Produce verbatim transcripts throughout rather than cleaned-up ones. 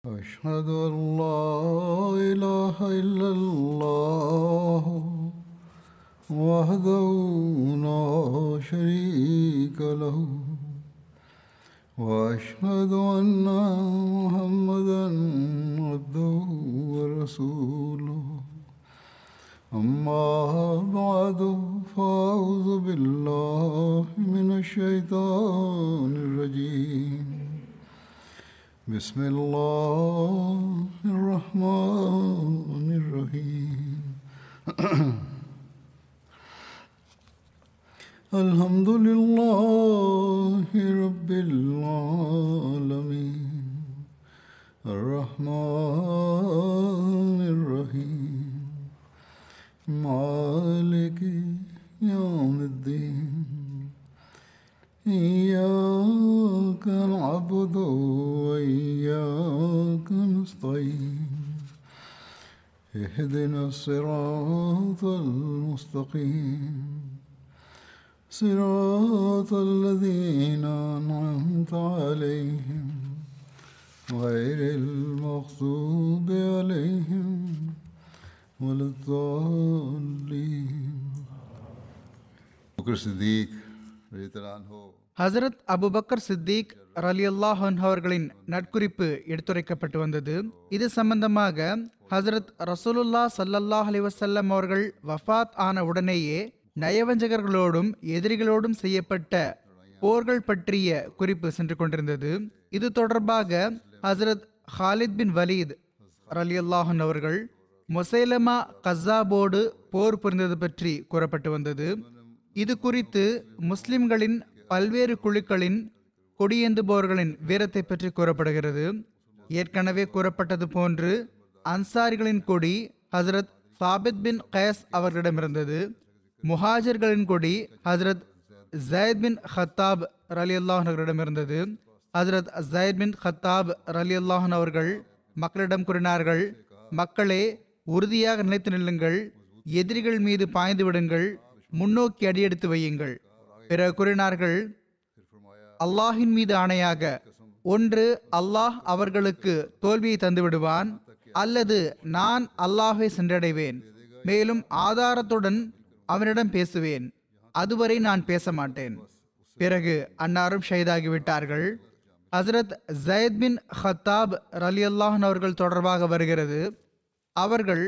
أشهد أن لا إله إلا الله وحده لا شريك له وأشهد أن محمدا عبده ورسوله أما بعد فأعوذ بالله من الشيطان الرجيم بسم الله الرحمن الرحيم الحمد لله رب العالمين الرحمن الرحيم مالك يوم الدين إياك نعبد وإياك نستعين اهدنا الصراط المستقيم صراط الذين أنعمت عليهم غير المغضوب عليهم ولا الضالين. ஹசரத் அபுபக்கர் சித்திக் ரலியல்லாஹு அன்ஹு அவர்களின் நற்குறிப்பு எடுத்துரைக்கப்பட்டு வந்தது. இது சம்பந்தமாக ஹசரத் ரசூலுல்லா ஸல்லல்லாஹு அலைஹி வஸல்லம் அவர்கள் வஃபாத் ஆன உடனேயே நயவஞ்சகர்களோடும் எதிரிகளோடும் செய்யப்பட்ட போர்கள் பற்றிய குறிப்பு சென்று கொண்டிருந்தது. இது தொடர்பாக ஹசரத் ஹாலித் பின் வலீத் ரலியல்லாஹு அன்ஹு அவர்கள் முஸைலமா கஸ்ஸாபோடு போர் புரிந்தது பற்றி கூறப்பட்டு வந்தது. இது குறித்து முஸ்லிம்களின் பல்வேறு குழுக்களின் கொடியேந்துபவர்களின் வீரத்தை பற்றி கூறப்படுகிறது. ஏற்கனவே கூறப்பட்டது போன்று அன்சாரிகளின் கொடி ஹசரத் சாபித் பின் கைஸ் அவர்களிடமிருந்தது. முஹாஜர்களின் கொடி ஹசரத் ஜயத் பின் ஹத்தாப் ரலியல்லாஹு அவர்களிடமிருந்தது. ஹசரத் ஜயத் பின் ஹத்தாப் ரலியல்லாஹு அவர்கள் மக்களிடம் கூறினார்கள், மக்களே உறுதியாக நிலைத்து நில்லுங்கள், எதிரிகள் மீது பாய்ந்து விடுங்கள், முன்னோக்கி அடியெடுத்து வையுங்கள். பிறகு கூறினார்கள், அல்லாஹின் மீது ஆணையாக, ஒன்று அல்லாஹ் அவர்களுக்கு தோல்வியை தந்துவிடுவான், அல்லது நான் அல்லாஹை சென்றடைவேன், மேலும் ஆதாரத்துடன் அவனிடம் பேசுவேன், அதுவரை நான் பேச மாட்டேன். பிறகு அன்னாரும் ஷஹீதாகிவிட்டார்கள். ஹசரத் ஜயத் பின் ஹத்தாப் ரலியல்லாஹு அன்ஹு அவர்கள் தொடர்பாக வருகிறது, அவர்கள்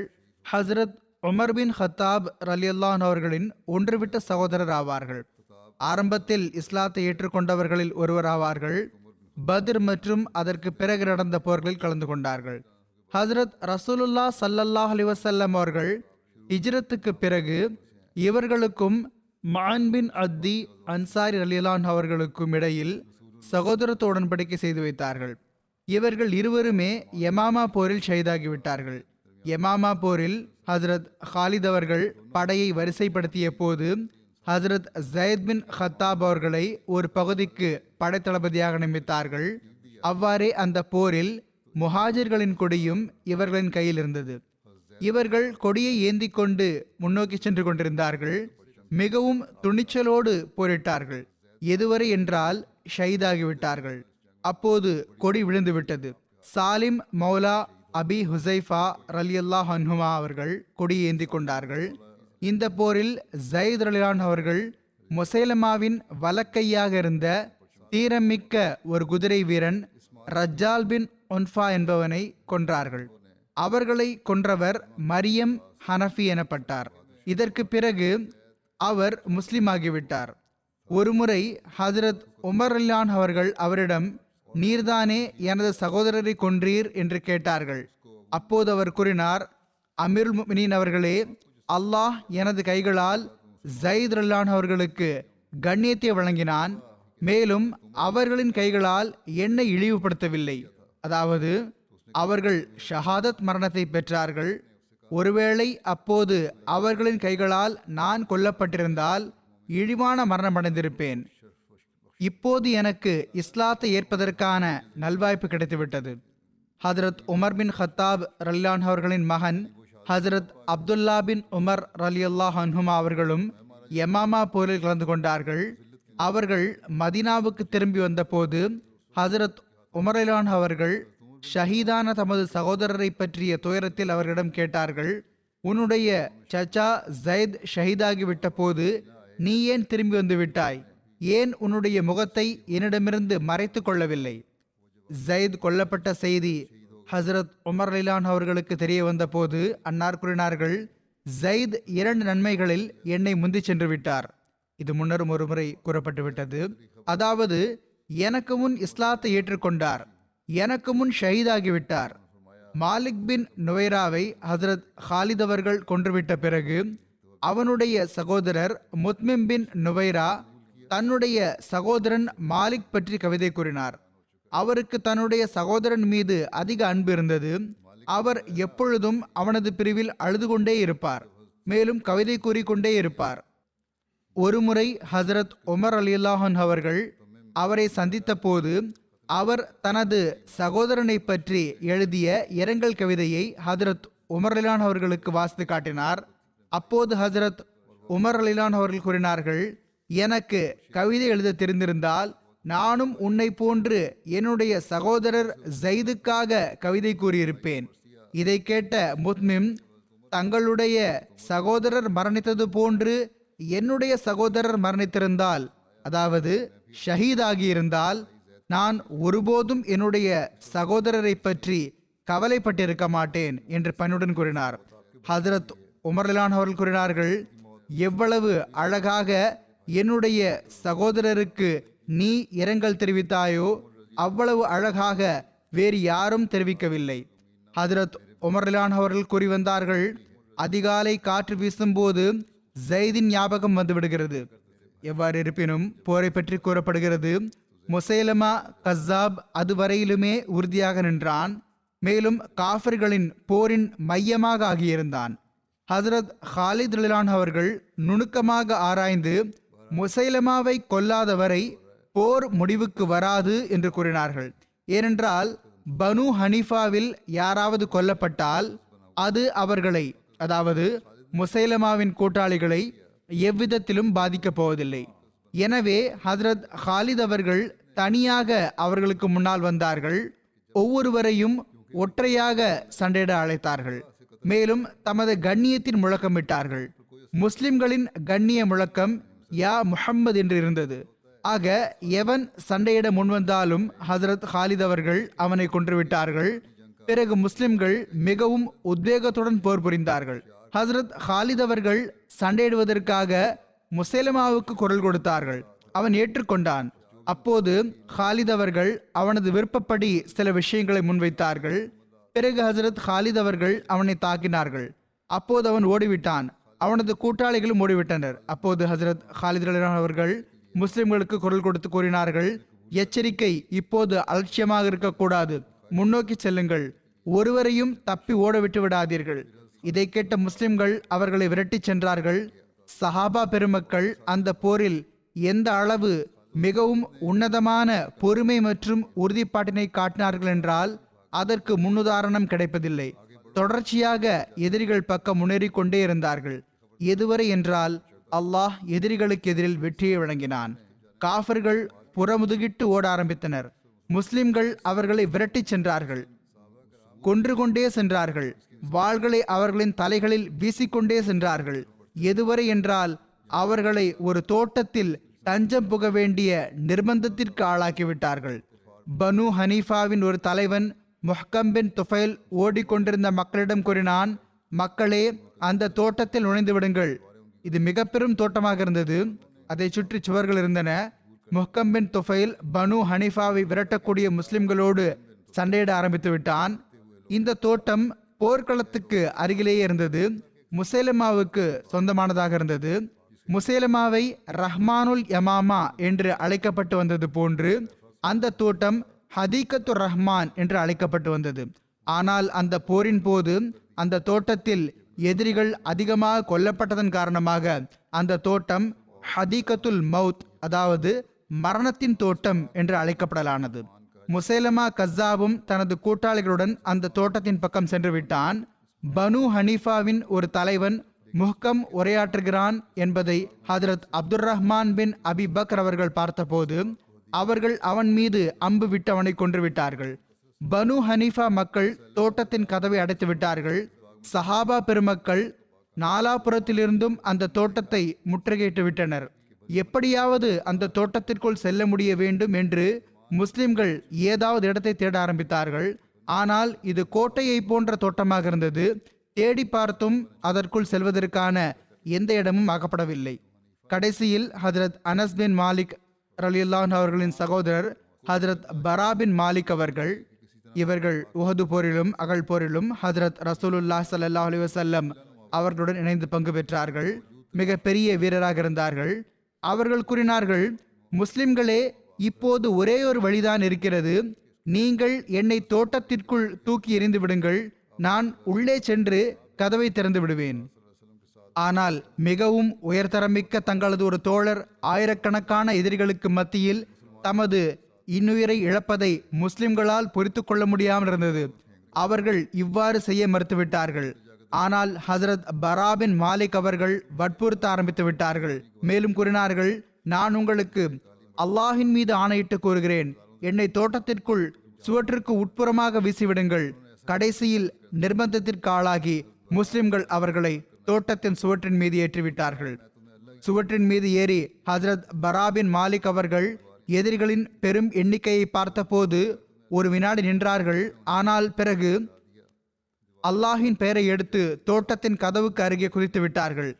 ஹசரத் உமர் பின் ஹத்தாப் ரலியல்லாஹு அன்ஹு அவர்களின் ஒன்றுவிட்ட சகோதரர் ஆவார்கள். ஆரம்பத்தில் இஸ்லாத்தை ஏற்றுக்கொண்டவர்களில் ஒருவராவார்கள். பத்ர் மற்றும் அதற்கு பிறகு நடந்த போர்களில் கலந்து கொண்டார்கள். ஹசரத் ரசூலுல்லா ஸல்லல்லாஹு அலைஹி வஸல்லம் அவர்கள் ஹிஜ்ரத்துக்கு பிறகு இவர்களுக்கும் மான் பின் அத்தி அன்சாரி ரலியல்லாஹு அன்ஹு அவர்களுக்கும் இடையில் சகோதரத்து உடன்படிக்கை செய்து வைத்தார்கள். இவர்கள் இருவருமே யமாமா போரில் ஷஹீதாகிவிட்டார்கள். யமாமா போரில் ஹசரத் ஹாலித் அவர்கள் படையை வரிசைப்படுத்திய போது ஹசரத் ஜயத் பின் ஹத்தாப் அவர்களை ஒரு பகுதிக்கு படைத்தளபதியாக நியமித்தார்கள். அவ்வாறே அந்த போரில் முஹாஜர்களின் கொடியும் இவர்களின் கையில் இருந்தது. இவர்கள் கொடியை ஏந்தி கொண்டு முன்னோக்கி சென்று கொண்டிருந்தார்கள். மிகவும் துணிச்சலோடு போரிட்டார்கள். எதுவரை என்றால் ஷஹீதாகிவிட்டார்கள். அப்போது கொடி விழுந்துவிட்டது. சாலிம் மௌலா அபி ஹுசைஃபா ரலியல்லாஹு அன்ஹுமா அவர்கள் கொடியை ஏந்தி கொண்டார்கள். இந்த போரில் ஜயத் ரலியல்லாஹு அன்ஹு அவர்கள் முஸைலமாவின் வலக்கையாக இருந்த தீரமிக்க ஒரு குதிரை வீரன் ரஜ்ஜால் பின் ஒன்ஃபா என்பவனை கொன்றார்கள். அவர்களை கொன்றவர் மரியம் ஹனஃபி எனப்பட்டார். இதற்கு பிறகு அவர் முஸ்லிம் ஆகிவிட்டார். ஒருமுறை ஹசரத் உமர் ரலியல்லாஹு அன்ஹு அவர்கள் அவரிடம், நீர்தானே எனது சகோதரரை கொன்றீர் என்று கேட்டார்கள். அப்போது அவர் கூறினார், அமீருல் முஃமினீன் அவர்களே, அல்லாஹ் எனது கைகளால் ஜயத் ரலியல்லாஹு அன்ஹு அவர்களுக்கு கண்ணியத்தை வழங்கினான், மேலும் அவர்களின் கைகளால் என்னை இழிவுபடுத்தவில்லை. அதாவது அவர்கள் ஷஹாதத் மரணத்தை பெற்றார்கள். ஒருவேளை அப்போது அவர்களின் கைகளால் நான் கொல்லப்பட்டிருந்தால் இழிவான மரணம் அடைந்திருப்பேன். இப்போது எனக்கு இஸ்லாத்தை ஏற்பதற்கான நல்வாய்ப்பு கிடைத்துவிட்டது. ஹசரத் உமர் பின் ஹத்தாப் ரலியல்லாஹு அன்ஹு அவர்களின் மகன் ஹசரத் அப்துல்லா பின் உமர் ரலியல்லாஹு அன்ஹுமா அவர்களும் யமாமா போரில் கலந்து கொண்டார்கள். அவர்கள் மதினாவுக்கு திரும்பி வந்தபோது ஹசரத் உமர் ரலியல்லாஹு அன்ஹு அவர்கள் ஷஹீதான தமது சகோதரரை பற்றிய துயரத்தில் அவர்களிடம் கேட்டார்கள், உன்னுடைய சச்சா ஜயத் ஷஹீதாகிவிட்ட போது நீ ஏன் திரும்பி வந்து விட்டாய்? ஏன் உன்னுடைய முகத்தை என்னிடமிருந்து மறைத்து கொள்ளவில்லை? ஜயத் கொல்லப்பட்ட செய்தி ஹசரத் உமர் லிலான் அவர்களுக்கு தெரிய வந்த போது அன்னார் கூறினார்கள், ஜயத் இரண்டு நன்மைகளில் என்னை முந்தி சென்று விட்டார். இது முன்னரும் ஒருமுறை கூறப்பட்டுவிட்டது. அதாவது எனக்கு முன் இஸ்லாத்தை ஏற்றுக்கொண்டார், எனக்கு முன் ஷஹீதாகிவிட்டார். மாலிக் பின் நுவைராவை ஹசரத் ஹாலித் அவர்கள் கொன்றுவிட்ட பிறகு அவனுடைய சகோதரர் முத்மிம் பின் நுவைரா தன்னுடைய சகோதரன் மாலிக் பற்றி கவிதை கூறினார். அவருக்கு தன்னுடைய சகோதரன் மீது அதிக அன்பு இருந்தது. அவர் எப்பொழுதும் அவனது பிரிவில் அழுது கொண்டே இருப்பார், மேலும் கவிதை கூறிக்கொண்டே இருப்பார். ஒருமுறை ஹசரத் உமர் ரலியல்லாஹு அவர்கள் அவரை சந்தித்த போது அவர் தனது சகோதரனை பற்றி எழுதிய இரங்கல் கவிதையை ஹசரத் உமர் ரலியல்லாஹு அவர்களுக்கு வாசித்து காட்டினார். அப்போது ஹசரத் உமர் ரலியல்லாஹு அவர்கள் கூறினார்கள், எனக்கு கவிதை எழுத தெரிந்திருந்தால் நானும் உன்னை போன்று என்னுடைய சகோதரர் ஜயதுக்காக கவிதை கூறியிருப்பேன். இதை கேட்ட முத்மிம், தங்களுடைய சகோதரர் மரணித்தது போன்று என்னுடைய சகோதரர் மரணித்திருந்தால், அதாவது ஷஹீதாகியிருந்தால், நான் ஒருபோதும் என்னுடைய சகோதரரை பற்றி கவலைப்பட்டிருக்க மாட்டேன் என்று பணியுடன் கூறினார். ஹஜ்ரத் உமர் லிலான் அவர்கள் கூறினார்கள், எவ்வளவு அழகாக என்னுடைய சகோதரருக்கு நீ இரங்கல் தெரிவித்தாயோ அவ்வளவு அழகாக வேறு யாரும் தெரிவிக்கவில்லை. ஹஜ்ரத் உமர் லிலான் அவர்கள் கூறி வந்தார்கள், அதிகாலை காற்று வீசும்போது ஜயதின் ஞாபகம் வந்துவிடுகிறது. எவ்வாறு இருப்பினும் போரை பற்றி கூறப்படுகிறது, முசைலமா கஸாப் அதுவரையிலுமே உறுதியாக நின்றான், மேலும் காஃபிர்களின் போரின் மையமாக ஆகியிருந்தான். ஹசரத் ஹாலித் ரலியல்லாஹு அன்ஹு அவர்கள் நுணுக்கமாக ஆராய்ந்து முசைலமாவை கொல்லாதவரை போர் முடிவுக்கு வராது என்று கூறினார்கள். ஏனென்றால் பனு ஹனீஃபாவில் யாராவது கொல்லப்பட்டால் அது அவர்களை, அதாவது முசைலமாவின் கூட்டாளிகளை எவ்விதத்திலும் பாதிக்கப் போவதில்லை. எனவே ஹஜ்ரத் ஹாலித் அவர்கள் தனியாக அவர்களுக்கு முன்னால் வந்தார்கள். ஒவ்வொருவரையும் ஒற்றையாக சண்டையிட அழைத்தார்கள். மேலும் தமது கண்ணியத்தின் முழக்கமிட்டார்கள். முஸ்லிம்களின் கண்ணிய முழக்கம் யா முஹம்மது என்று இருந்தது. ஆக எவன் சண்டையிட முன்வந்தாலும் ஹஜ்ரத் ஹாலித் அவர்கள் அவனை கொன்றுவிட்டார்கள். பிறகு முஸ்லிம்கள் மிகவும் உத்வேகத்துடன் போர் புரிந்தார்கள். ஹஜ்ரத் ஹாலித் அவர்கள் சண்டையிடுவதற்காக முசைலமாவுக்கு குரல் கொடுத்தார்கள். அவன் ஏற்றுக்கொண்டான். அப்போது ஹாலித் அவர்கள் அவனது விருப்பப்படி சில விஷயங்களை முன்வைத்தார்கள். பிறகு ஹசரத் ஹாலித் அவர்கள் அவனை தாக்கினார்கள். அப்போது அவன் ஓடிவிட்டான். அவனது கூட்டாளிகளும் ஓடிவிட்டனர். அப்போது ஹசரத் ஹாலித் அவர்கள் முஸ்லிம்களுக்கு குரல் கொடுத்து கூறினார்கள், எச்சரிக்கை, இப்போது அலட்சியமாக இருக்கக்கூடாது, முன்னோக்கி செல்லுங்கள், ஒருவரையும் தப்பி ஓட விட்டு விடாதீர்கள். இதை கேட்ட முஸ்லிம்கள் அவர்களை விரட்டி சென்றார்கள். சஹாபா பெருமக்கள் அந்த போரில் எந்த அளவு மிகவும் உன்னதமான பொறுமை மற்றும் உறுதிப்பாட்டினை காட்டினார்கள் என்றால் அதற்கு முன்னுதாரணம் கிடைப்பதில்லை. தொடர்ச்சியாக எதிரிகள் பக்கம் முன்னேறி கொண்டே இருந்தார்கள். எதுவரை என்றால் அல்லாஹ் எதிரிகளுக்கு எதிரில் வெற்றியை வழங்கினான். காஃபிர்கள் புறமுதுகிட்டு ஓட ஆரம்பித்தனர். முஸ்லிம்கள் அவர்களை விரட்டி சென்றார்கள், கொன்று கொண்டே சென்றார்கள், வாள்களை அவர்களின் தலைகளில் வீசிக்கொண்டே சென்றார்கள். எதுவரை என்றால் அவர்களை ஒரு தோட்டத்தில் தஞ்சம் புக வேண்டிய நிர்பந்தத்திற்கு ஆளாக்கிவிட்டார்கள். பனு ஹனீஃபாவின் ஒரு தலைவன் முஹ்கம் பின் துஃபைல் ஓடிக்கொண்டிருந்த மக்களிடம் கூறினான், மக்களே, அந்த தோட்டத்தில் நுழைந்து விடுங்கள். இது மிக பெரும் தோட்டமாக இருந்தது. அதை சுற்றி சுவர்கள் இருந்தன. முஹ்கம் பின் துஃபைல் பனு ஹனீஃபாவை விரட்டக்கூடிய முஸ்லிம்களோடு சண்டையிட ஆரம்பித்து விட்டான். இந்த தோட்டம் போர்க்களத்துக்கு அருகிலேயே இருந்தது. முசைலமாவுக்கு சொந்தமானதாக இருந்தது. முசைலமாவை ரஹ்மானுல் யமாமா என்று அழைக்கப்பட்டு வந்தது போன்று அந்த தோட்டம் ஹதீகத்து ரஹ்மான் என்று அழைக்கப்பட்டு வந்தது. ஆனால் அந்த போரின் போது அந்த தோட்டத்தில் எதிரிகள் அதிகமாக கொல்லப்பட்டதன் காரணமாக அந்த தோட்டம் ஹதீகத்துல் மவுத், அதாவது மரணத்தின் தோட்டம் என்று அழைக்கப்படலானது. முசைலமா கஸாபும் தனது கூட்டாளிகளுடன் அந்த தோட்டத்தின் பக்கம் சென்று விட்டான். பனு ஹனீஃபாவின் ஒரு தலைவன் முஹ்கம் உரையாற்றுகிறான் என்பதை ஹஜ்ரத் Abdul Rahman bin Abi Bakr அவர்கள் பார்த்தபோது அவர்கள் அவன் மீது அம்பு விட்டு அவனை கொன்றுவிட்டார்கள். பனு ஹனீஃபா மக்கள் தோட்டத்தின் கதவை அடைத்து விட்டார்கள். சஹாபா பெருமக்கள் நாலாபுரத்திலிருந்தும் அந்த தோட்டத்தை முற்றுகையிட்டு விட்டனர். எப்படியாவது அந்த தோட்டத்திற்குள் செல்ல முடிய வேண்டும் என்று முஸ்லிம்கள் ஏதாவது இடத்தை தேட ஆரம்பித்தார்கள். ஆனால் இது கோட்டையை போன்ற தோட்டமாக இருந்தது. தேடி பார்த்தும் அதற்குள் செல்வதற்கான எந்த இடமும் ஆக்கப்படவில்லை. கடைசியில் ஹஜரத் அனஸ் பின் மாலிக் ரலியல்லாஹு அன்ஹு அவர்களின் சகோதரர் ஹஜரத் பரா பின் மாலிக் அவர்கள், இவர்கள் உஹது போரிலும் அகல் போரிலும் ஹஜரத் ரசூலுல்லாஹ் ஸல்லல்லாஹு அலைஹி வஸல்லம் அவர்களுடன் இணைந்து பங்கு பெற்றார்கள். மிக பெரிய வீரராக இருந்தார்கள். அவர்கள் கூறினார்கள், முஸ்லிம்களே, இப்போது ஒரே ஒரு வழிதான் இருக்கிறது. நீங்கள் என்னை தோட்டத்திற்குள் தூக்கி எறிந்து விடுங்கள், நான் உள்ளே சென்று கதவை திறந்து விடுவேன். ஆனால் மிகவும் உயர்தரமிக்க தங்களது ஒரு தோழர் ஆயிரக்கணக்கான எதிரிகளுக்கு மத்தியில் தமது இன்னுயிரை இழப்பதை முஸ்லிம்களால் பொறுத்து கொள்ள முடியாமல் இருந்தது. அவர்கள் இவ்வாறு செய்ய மறுத்துவிட்டார்கள். ஆனால் ஹசரத் பரா பின் மாலிக் அவர்கள் வற்புறுத்த ஆரம்பித்து விட்டார்கள். மேலும் கூறினார்கள், நான் உங்களுக்கு அல்லாஹின் மீது ஆணையிட்டு கூறுகிறேன், என்னை தோட்டத்திற்குள் சுவற்றிற்கு உட்புறமாக வீசிவிடுங்கள். கடைசியில் நிர்பந்தத்திற்கு ஆளாகி முஸ்லிம்கள் அவர்களை தோட்டத்தின் சுவற்றின் மீது ஏற்றிவிட்டார்கள். சுவற்றின் மீது ஏறி ஹசரத் பரா பின் மாலிக் அவர்கள் எதிரிகளின் பெரும் எண்ணிக்கையை பார்த்தபோது ஒரு வினாடி நின்றார்கள். ஆனால் பிறகு அல்லாஹின் பெயரை எடுத்து தோட்டத்தின் கதவுக்கு அருகே குதித்து விட்டார்கள்.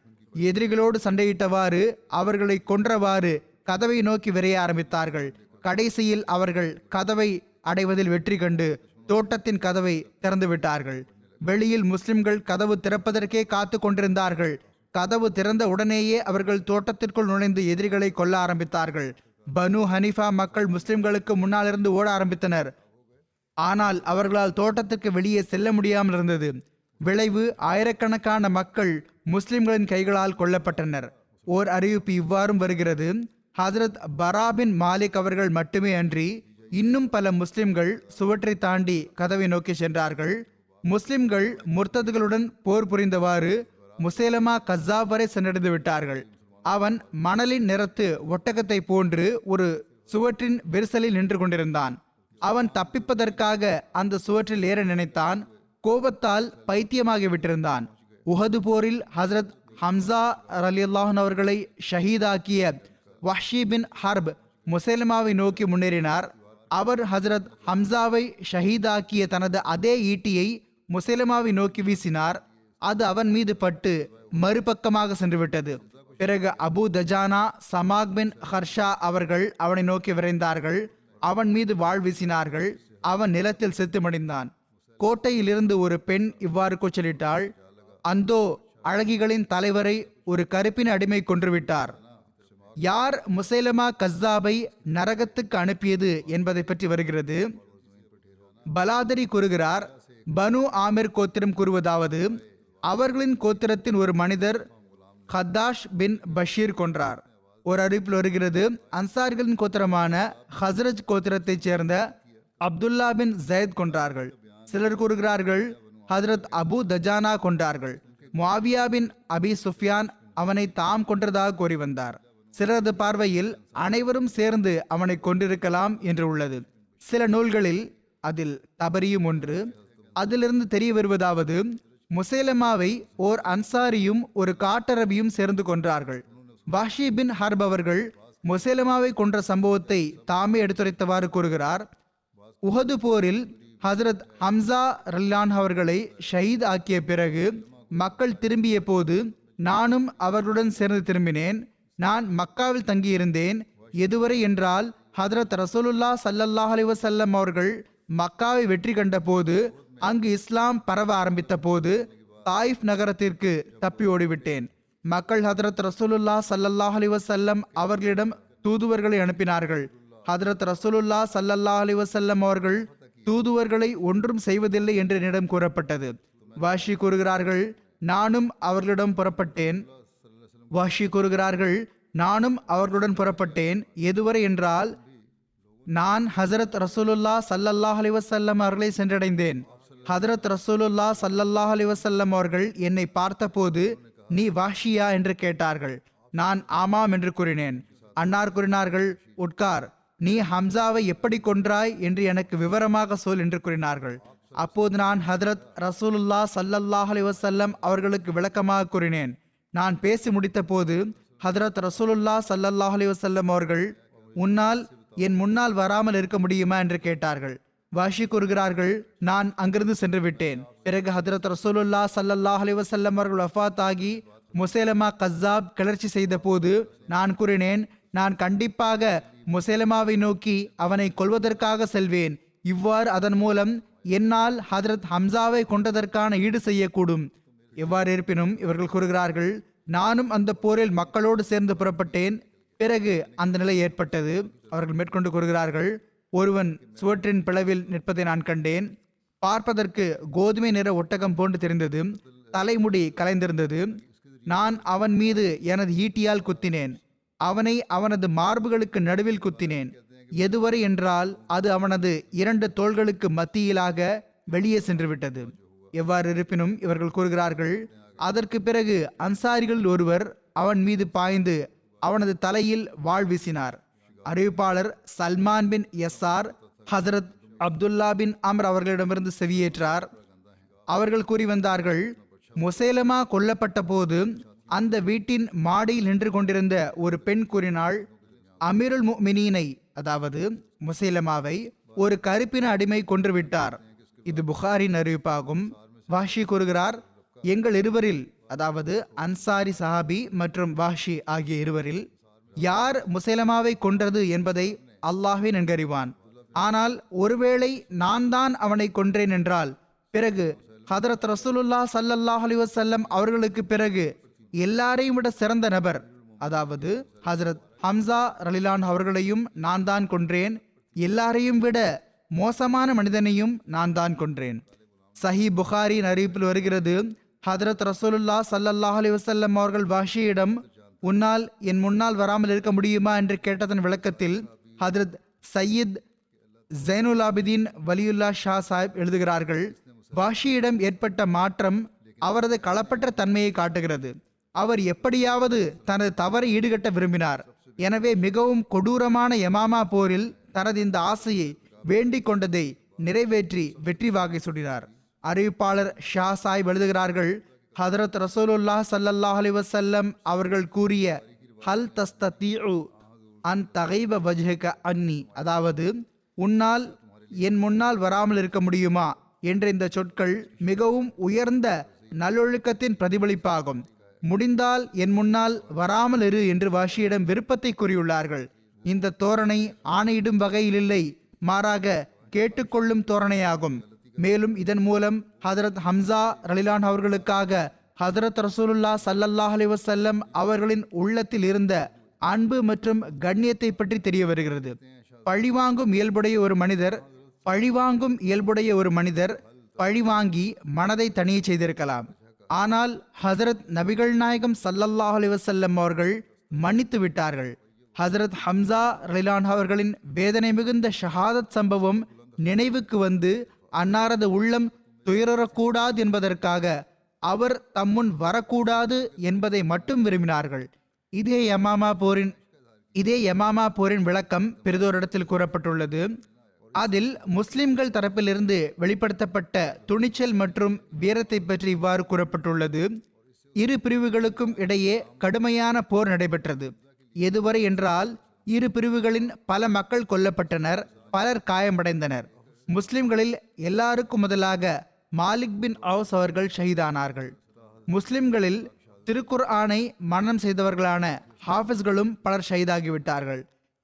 எதிரிகளோடு சண்டையிட்டவாறு அவர்களை கொன்றவாறு கதவை நோக்கி விரைய ஆரம்பித்தார்கள். கடைசியில் அவர்கள் கதவை அடைவதில் வெற்றி கண்டு தோட்டத்தின் கதவை திறந்து விட்டார்கள். வெளியில் முஸ்லிம்கள் கதவு திறப்பதற்கே காத்து கொண்டிருந்தார்கள். கதவு திறந்த உடனேயே அவர்கள் தோட்டத்திற்குள் நுழைந்து எதிரிகளை கொல்ல ஆரம்பித்தார்கள். பனு ஹனீஃபா மக்கள் முஸ்லிம்களுக்கு முன்னாலிருந்து ஓட ஆரம்பித்தனர். ஆனால் அவர்களால் தோட்டத்திற்கு வெளியே செல்ல முடியாமல் இருந்தது. விளைவு, ஆயிரக்கணக்கான மக்கள் முஸ்லிம்களின் கைகளால் கொல்லப்பட்டனர். ஓர் அறிவிப்பு இவ்வாறும் வருகிறது, ஹஜரத் பரா பின் மாலிக் அவர்கள் மட்டுமே அன்றி இன்னும் பல முஸ்லிம்கள் சுவற்றை தாண்டி கதவை நோக்கி சென்றார்கள். முஸ்லிம்கள் முர்த்ததுகளுடன் போர் புரிந்தவாறு முசேலமா கஸ்ஸாப் வரை சென்றடைந்து விட்டார்கள். அவன் மணலின் நிறத்து ஒட்டகத்தை போன்று ஒரு சுவற்றின் விரிசலில் நின்று கொண்டிருந்தான். அவன் தப்பிப்பதற்காக அந்த சுவற்றில் ஏற நினைத்தான். கோபத்தால் பைத்தியமாகி விட்டிருந்தான். உஹது போரில் ஹசரத் ஹம்சா ரலியல்லாஹு அன்ஹு அவர்களை ஷஹீதாக்கிய வஹ்ஷி பின் ஹர்ப் முசேலமாவை நோக்கி முன்னேறினார். அவர் ஹசரத் ஹம்சாவை ஷஹீதாக்கிய தனது அதே ஈட்டியை முசேலமாவை நோக்கி வீசினார். அது அவன் மீது பட்டு மறுபக்கமாக சென்றுவிட்டது. பிறகு அபு தஜானா சமாக் பின் ஹர்ஷா அவர்கள் அவனை நோக்கி விரைந்தார்கள். அவன் மீது வாள் வீசினார்கள். அவன் நிலத்தில் செத்துமடைந்தான். கோட்டையிலிருந்து ஒரு பெண் இவ்வாறு கூச்சலிட்டாள், அந்தோ அழகிகளின் தலைவரை ஒரு கருப்பின் அடிமை கொன்றுவிட்டார். யார் முசைலமா கஸ்ஸாபை நரகத்துக்கு அனுப்பியது என்பதை பற்றி வருகிறது. பலாதரி கூறுகிறார், பனு ஆமிர் கோத்திரம் கூறுவதாவது, அவர்களின் கோத்திரத்தின் ஒரு மனிதர் ஹத்தாஷ் பின் பஷீர் கொன்றார். ஒரு அறிவிப்பில் வருகிறது, அன்சார்களின் கோத்திரமான ஹசரஜ் கோத்திரத்தைச் சேர்ந்த அப்துல்லா பின் ஜயத் கொன்றார்கள். சிலர் கூறுகிறார்கள், ஹசரத் அபு தஜானா கொன்றார்கள். முஆவியா பின் அபி சுஃபியான் அவனை தாம் கொன்றதாக கோரி வந்தார். சிலரது பார்வையில் அனைவரும் சேர்ந்து அவனை கொண்டிருக்கலாம் என்று உள்ளது. சில நூல்களில், அதில் தபரியும் ஒன்று, அதிலிருந்து தெரிய வருவதாவது, முசேலமாவை ஓர் அன்சாரியும் ஒரு காட்டரபியும் சேர்ந்து கொன்றார்கள். வஹ்ஷி பின் ஹர்ப் அவர்கள் முசேலமாவை கொன்ற சம்பவத்தை தாமே எடுத்துரைத்தவாறு கூறுகிறார், உஹது போரில் ஹசரத் ஹம்சா ரல்லான் அவர்களை ஷஹீத் ஆக்கிய பிறகு மக்கள் திரும்பிய போது நானும் அவர்களுடன் சேர்ந்து திரும்பினேன். நான் மக்காவில் தங்கியிருந்தேன். எதுவரை என்றால் ஹதரத் ரசூலுல்லாஹ் ஸல்லல்லாஹு அலைஹி வஸல்லம் அவர்கள் மக்காவை வெற்றி கண்ட போது, அங்கு இஸ்லாம் பரவ ஆரம்பித்த போது தாயிஃப் நகரத்திற்கு தப்பி ஓடிவிட்டேன். மக்கள் ஹதரத் ரசூலுல்லாஹ் ஸல்லல்லாஹு அலைஹி வஸல்லம் அவர்களிடம் தூதுவர்களை அனுப்பினார்கள். ஹதரத் ரசூலுல்லாஹ் ஸல்லல்லாஹு அலைஹி வஸல்லம் அவர்கள் தூதுவர்களை ஒன்றும் செய்வதில்லை என்று என்னிடம் கூறப்பட்டது. வஹ்ஷி கூறுகிறார்கள், நானும் அவர்களிடம் புறப்பட்டேன் வஹ்ஷி கூறுகிறார்கள் நானும் அவர்களுடன் புறப்பட்டேன். எதுவரை என்றால் நான் ஹசரத் ரசூலுல்லாஹ் ஸல்லல்லாஹு அலைஹி வஸல்லம் அவர்களை சென்றடைந்தேன். ஹசரத் ரசூலுல்லாஹ் ஸல்லல்லாஹு அலைஹி வஸல்லம் அவர்கள் என்னை பார்த்தபோது, நீ வஹ்ஷியா என்று கேட்டார்கள். நான் ஆமாம் என்று கூறினேன். அன்னார் கூறினார்கள், உட்கார், நீ ஹம்சாவை எப்படி கொன்றாய் என்று எனக்கு விவரமாக சொல் என்று கூறினார்கள். அப்போது நான் ஹதரத் ரசூலுல்லா சல்லல்லாஹு அலைஹி வஸல்லம் அவர்களுக்கு விளக்கமாக கூறினேன். நான் பேசி முடித்த போது ஹதரத் ரசூலுல்லா சல்லல்லாஹு அலைஹி வஸல்லம் அவர்கள், உன்னால் என் முன்னால் வராமல் இருக்க முடியுமா என்று கேட்டார்கள். வாஷி கூறுகிறார்கள், நான் அங்கிருந்து சென்று விட்டேன். பிறகு ஹதரத் ரசூலுல்லா சல்லல்லாஹு அலைஹி வஸல்லம் அவர்கள் வஃபாத் ஆகி முசைலமா கஸ்ஸாப் கிளர்ச்சி செய்த போது நான் கூறினேன், நான் கண்டிப்பாக முசைலமாவை நோக்கி அவனை கொல்வதற்காக செல்வேன். இவ்வாறு அதன் மூலம் என்னால் ஹதரத் ஹம்சாவை கொண்டதற்கான ஈடு செய்யக்கூடும். எவ்வாறு இருப்பினும் இவர்கள் கூறுகிறார்கள், நானும் அந்த போரில் மக்களோடு சேர்ந்து புறப்பட்டேன். பிறகு அந்த நிலை ஏற்பட்டது. அவர்கள் மேற்கொண்டு கூறுகிறார்கள், ஒருவன் சுவற்றின் பிளவில் நிற்பதை நான் கண்டேன். பார்ப்பதற்கு கோதுமை நிற ஒட்டகம் போன்று தெரிந்தது. தலைமுடி கலைந்திருந்தது. நான் அவன் மீது எனது ஈட்டியால் குத்தினேன். அவனை அவனது மார்புகளுக்கு நடுவில் குத்தினேன். எதுவரை என்றால் அது அவனது இரண்டு தோள்களுக்கு மத்தியிலாக வெளியே சென்று விட்டது. எவ்வாறு இருப்பினும் இவர்கள் கூறுகிறார்கள், அதற்கு பிறகு அன்சாரிகளில் ஒருவர் அவன் மீது பாய்ந்து அவனது தலையில் வாள் வீசினார். அறிவிப்பாளர் சல்மான் பின் யசார் ஹசரத் அப்துல்லா பின் அம்ர் அவர்களிடமிருந்து செவியேற்றார். அவர்கள் கூறி வந்தார்கள், முசைலமா கொல்லப்பட்ட போது அந்த வீட்டின் மாடியில் நின்று கொண்டிருந்த ஒரு பெண் கூறினாள், அமீருல் முஃமினீனை, அதாவது முசைலமாவை, ஒரு கருப்பின அடிமை கொன்றுவிட்டார். இது புகாரின் அறிவிப்பாகும். வாஷி கூறுகிறார், எங்கள் இருவரில், அதாவது அன்சாரி சஹாபி மற்றும் வாஷி ஆகிய இருவரில் யார் முசைலமாவை கொன்றது என்பதை அல்லாஹ்வே நன்கறிவான். ஆனால் ஒருவேளை நான் தான் அவனை கொன்றேன் என்றால் பிறகு ஹதரத் ரசூலுல்லா சல்லல்லாஹு அலைஹி வஸல்லம் அவர்களுக்கு பிறகு எல்லாரையும் விட சிறந்த நபர், அதாவது ஹசரத் ஹம்சா ரலிலான் அவர்களையும் நான் தான் கொன்றேன். எல்லாரையும் விட மோசமான மனிதனையும் நான் தான் கொன்றேன். சஹி புகாரின் அறிவிப்பில் வருகிறது, ஹதரத் ரசூலுல்லா சல்லல்லாஹு அலைஹி வஸல்லம் அவர்கள் வாஷியிடம், உன்னால் என் முன்னால் வராமல் இருக்க முடியுமா என்று கேட்டதன் விளக்கத்தில் ஹதரத் சையீத் ஜைனுல் ஆபிதீன் வலியுல்லா ஷா சாஹிப் எழுதுகிறார்கள், வாஷியிடம் ஏற்பட்ட மாற்றம் அவரது களப்பற்ற தன்மையை காட்டுகிறது. அவர் எப்படியாவது தனது தவறை ஈடுகட்ட விரும்பினார். எனவே மிகவும் கொடூரமான யமாமா போரில் தனது இந்த ஆசையை வேண்டிக் கொண்டதை நிறைவேற்றி வெற்றி வாகை சூடினார். அறிவிப்பாளர் ஷா சாஹிப் எழுதுகிறார்கள், ஹதரத் ரசூலுல்லா சல்லல்லாஹு அலைஹி வஸல்லம் அவர்கள் கூறிய ஹல் தஸ்ததீஉ அன் தகைப வஜ்ஹக அன்னி, அதாவது உன்னால் என் முன்னால் வராமல் இருக்க முடியுமா என்ற இந்த சொற்கள் மிகவும் உயர்ந்த நல்லொழுக்கத்தின் பிரதிபலிப்பாகும். முடிந்தால் என் முன்னால் வராமல் இரு என்று வாஷியிடம் விருப்பத்தை கூறியுள்ளார்கள். இந்த தோரணை ஆணையிடும் வகையில் இல்லை, மாறாக கேட்டுக்கொள்ளும் தோரணையாகும். மேலும் இதன் மூலம் ஹதரத் ஹம்சா ரலிலான் அவர்களுக்காக ஹதரத் ரசூலுல்லா சல்லல்லாஹு அலைஹி வஸல்லம் அவர்களின் உள்ளத்தில் இருந்த அன்பு மற்றும் கண்ணியத்தை பற்றி தெரிய வருகிறது. பழிவாங்கும் இயல்புடைய ஒரு மனிதர் பழிவாங்கும் இயல்புடைய ஒரு மனிதர் பழிவாங்கி மனதை தனியே செய்திருக்கலாம். ஆனால் ஹசரத் நபிகள் நாயகம் சல்லல்லாஹு அலைஹி வஸல்லம் அவர்கள் மன்னித்து விட்டார்கள். ஹசரத் ஹம்சா ரலிலான் அவர்களின் வேதனை மிகுந்த ஷஹாதத் சம்பவம் நினைவுக்கு வந்து அன்னாரது உள்ளம் துயரக்கூடாது என்பதற்காக அவர் தம்முன் வரக்கூடாது என்பதை மட்டும் விரும்பினார்கள். இதே யமாமா போரின் இதே யமாமா போரின் விளக்கம் பிறிதோரிடத்தில் கூறப்பட்டுள்ளது. அதில் முஸ்லிம்கள் தரப்பிலிருந்து வெளிப்படுத்தப்பட்ட துணிச்சல் மற்றும் வீரத்தை பற்றி இவ்வாறு கூறப்பட்டுள்ளது. இரு பிரிவுகளுக்கும் இடையே கடுமையான போர் நடைபெற்றது. எதுவரை என்றால் இரு பிரிவுகளின் பல மக்கள் கொல்லப்பட்டனர், பலர் காயமடைந்தனர். முஸ்லிம்களில் எல்லாருக்கும் முதலாக மாலிக் பின் அவுஸ் அவர்கள் ஷஹீதானார்கள். முஸ்லிம்களில் திருக்குர்ஆனை மனனம் செய்தவர்களான ஹாஃபிஸ்களும் பலர் ஷஹீதாகிவிட்டார்கள்.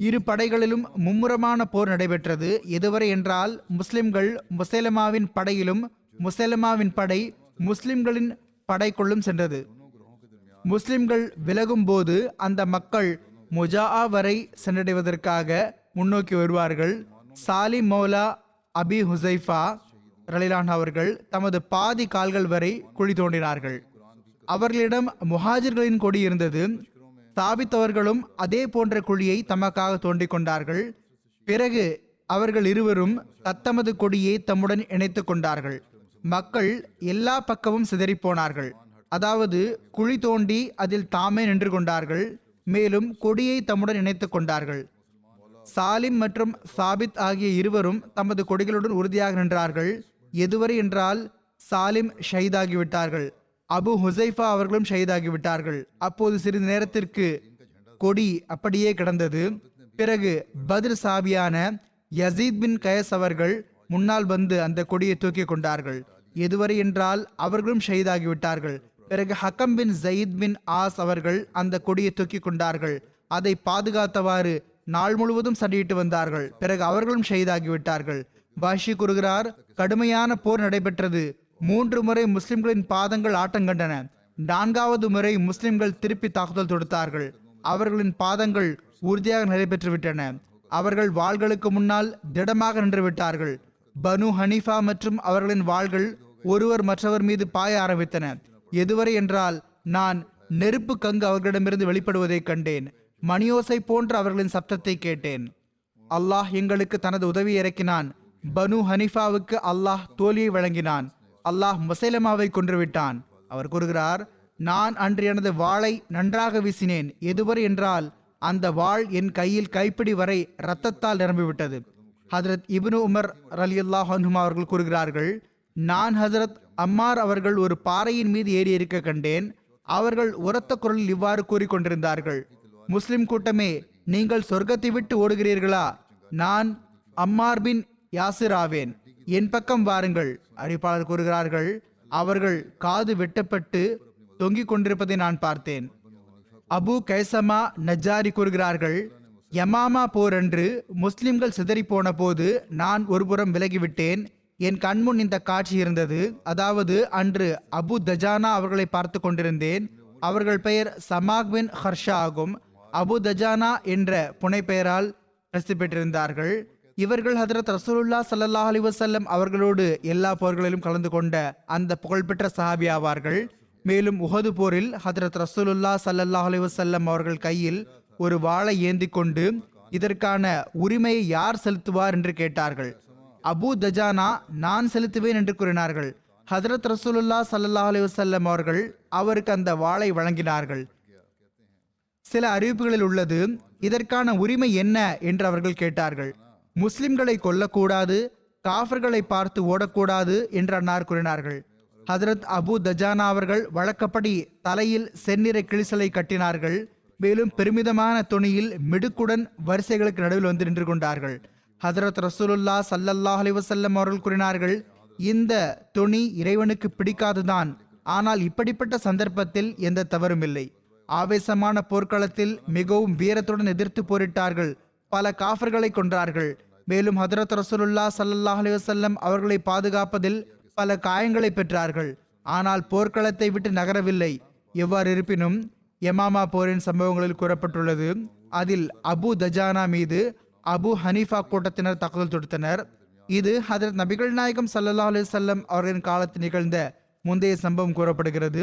இரு படைகளிலும் மும்முரமான போர் நடைபெற்றது. எதுவரை என்றால் முஸ்லிம்கள் முசைலமாவின் படையிலும் முசைலமாவின் படை முஸ்லிம்களின் படைக்குள்ளும் சென்றது. முஸ்லிம்கள் விலகும் போது அந்த மக்கள் முஜாஆ வரை சென்றடைவதற்காக முன்னோக்கி வருவார்கள். சாலிம் மௌலா அபி ஹுசைஃபா ரலிலான் அவர்கள் தமது பாதி கால்கள் வரை குழி தோண்டினார்கள். அவர்களிடம் முஹாஜிர்களின் கொடி இருந்தது. தாபித்தவர்களும் அதே போன்ற குழியை தமக்காக தோண்டி கொண்டார்கள். பிறகு அவர்கள் இருவரும் தத்தமது கொடியை தம்முடன் இணைத்து கொண்டார்கள். மக்கள் எல்லா பக்கமும் சிதறி போனார்கள். அதாவது குழி தோண்டி அதில் தாமே நின்று கொண்டார்கள். மேலும் கொடியை தம்முடன் இணைத்து கொண்டார்கள். சாலிம் மற்றும் சாபித் ஆகிய இருவரும் தமது கொடிகளுடன் உறுதியாக நின்றார்கள். எதுவரை என்றால் சாலிம் ஷஹீதாகிவிட்டார்கள், அபு ஹுசைஃபா அவர்களும் ஷஹீதாகிவிட்டார்கள். அப்போது சிறிது நேரத்திற்கு கொடி அப்படியே கிடந்தது. பிறகு பத்ர் சாபியான யசீத் பின் கயஸ் அவர்கள் முன்னால் வந்து அந்த கொடியை தூக்கி கொண்டார்கள். எதுவரை என்றால் அவர்களும் ஷஹீதாகிவிட்டார்கள். பிறகு ஹக்கம் பின் ஜயீத் பின் ஆஸ் அவர்கள் அந்த கொடியை தூக்கி கொண்டார்கள். அதை பாதுகாத்தவாறு நாள் முழுவதும் சண்டையிட்டு வந்தார்கள். பிறகு அவர்களும் ஷஹீதாகிவிட்டார்கள். பாஷி கூறுகிறார், கடுமையான போர் நடைபெற்றது. மூன்று முறை முஸ்லிம்களின் பாதங்கள் ஆட்டங்கண்டன. நான்காவது முறை முஸ்லிம்கள் திருப்பி தாக்குதல் தொடுத்தார்கள். அவர்களின் பாதங்கள் உறுதியாக நடைபெற்றுவிட்டன. அவர்கள் வாள்களுக்கு முன்னால் திடமாக நின்றுவிட்டார்கள். பனு ஹனீஃபா மற்றும் அவர்களின் வாள்கள் ஒருவர் மற்றவர் மீது பாய ஆரம்பித்தன. எதுவரை என்றால் நான் நெருப்பு கங்கு அவர்களிடமிருந்து வெளிப்படுவதை கண்டேன். மணியோசை போன்ற அவர்களின் சப்தத்தை கேட்டேன். அல்லாஹ் எங்களுக்கு தனது உதவியை இறக்கினான். பனு ஹனீஃபாவுக்கு அல்லாஹ் தோல்வியை வழங்கினான். அல்லாஹ் முசைலமாவை கொன்றுவிட்டான். அவர் கூறுகிறார், நான் அன்று எனது வாளை நன்றாக வீசினேன். எதுவரை என்றால் அந்த வாள் என் கையில் கைப்பிடி வரை இரத்தத்தால் நிரம்பிவிட்டது. ஹஜரத் இப்னு உமர் ரலியல்லாஹு அன்ஹுமா அவர்கள் கூறுகிறார்கள், நான் ஹஜரத் அம்மார் அவர்கள் ஒரு பாறையின் மீது ஏறி இருக்க கண்டேன். அவர்கள் உரத்த குரலில் இவ்வாறு கூறிக்கொண்டிருந்தார்கள், முஸ்லிம் கூட்டமே, நீங்கள் சொர்க்கத்தை விட்டு ஓடுகிறீர்களா? நான் அம்மார் பின் யாசிர் ஆவேன். என் பக்கம் வாருங்கள். அறிவிப்பாளர் கூறுகிறார்கள், அவர்கள் காது வெட்டப்பட்டு தொங்கிக் கொண்டிருப்பதை நான் பார்த்தேன். அபு கைசமா நஜாரி கூறுகிறார்கள், யமாமா போரன்று முஸ்லிம்கள் சிதறி போன போது நான் ஒருபுறம் விலகிவிட்டேன். என் கண்முன் இந்த காட்சி இருந்தது. அதாவது அன்று அபு தஜானா அவர்களை பார்த்து கொண்டிருந்தேன். அவர்கள் பெயர் சமாக் பின் ஹர்ஷா ஆகும். அபு தஜானா என்ற புனை பெயரால் பிரசித்தி பெற்றிருந்தார்கள். இவர்கள் ஹதரத் ரசூலுல்லா ஸல்லல்லாஹு அலைஹி வஸல்லம் அவர்களோடு எல்லா போர்களிலும் கலந்து கொண்ட அந்த புகழ்பெற்ற சஹாபி ஆவார்கள். மேலும் உஹது போரில் ஹதரத் ரசூலுல்லா ஸல்லல்லாஹு அலைஹி வஸல்லம் அவர்கள் கையில் ஒரு வாளை ஏந்தி கொண்டு இதற்கான உரிமையை யார் செலுத்துவார் என்று கேட்டார்கள். அபு தஜானா நான் செலுத்துவேன் என்று கூறினார்கள். ஹதரத் ரசூலுல்லா ஸல்லல்லாஹு அலைஹி வஸல்லம் அவர்கள் அவருக்கு அந்த வாளை வழங்கினார்கள். சில அறிவிப்புகளில் உள்ளது, இதற்கான உரிமை என்ன என்று அவர்கள் கேட்டார்கள். முஸ்லிம்களை கொல்லக்கூடாது, காஃபர்களை பார்த்து ஓடக்கூடாது என்று அன்னார் கூறினார்கள். ஹதரத் அபு தஜானா அவர்கள் வழக்கப்படி தலையில் செந்நிற கிழிசலை கட்டினார்கள். மேலும் பெருமிதமான துணியில் மிடுக்குடன் வரிசைகளுக்கு நடுவில் வந்து நின்று கொண்டார்கள். ஹதரத் ரசூலுல்லா ஸல்லல்லாஹு அலைஹி வஸல்லம் அவர்கள் கூறினார்கள், இந்த துணி இறைவனுக்கு பிடிக்காதுதான், ஆனால் இப்படிப்பட்ட சந்தர்ப்பத்தில் எந்த தவறும் இல்லை. ஆவேசமான போர்க்களத்தில் மிகவும் வீரத்துடன் எதிர்த்து போரிட்டார்கள். பல காஃபர்களை கொன்றார்கள். மேலும் ஹதரத் ரசூலுல்லா ஸல்லல்லாஹு அலைஹி வஸல்லம் அவர்களை பாதுகாப்பதில் பல காயங்களை பெற்றார்கள். ஆனால் போர்க்களத்தை விட்டு நகரவில்லை. எவ்வாறு இருப்பினும் யமாமா போரின் சம்பவங்களில் கூறப்பட்டுள்ளது, அதில் அபு தஜானா மீது அபு ஹனீஃபா கூட்டத்தினர் தாக்குதல் தொடுத்தனர். இது ஹதரத் நபிகள் நாயகம் ஸல்லல்லாஹு அலைஹி வஸல்லம் அவர்களின் காலத்தில் நிகழ்ந்த முந்தைய சம்பவம் கூறப்படுகிறது.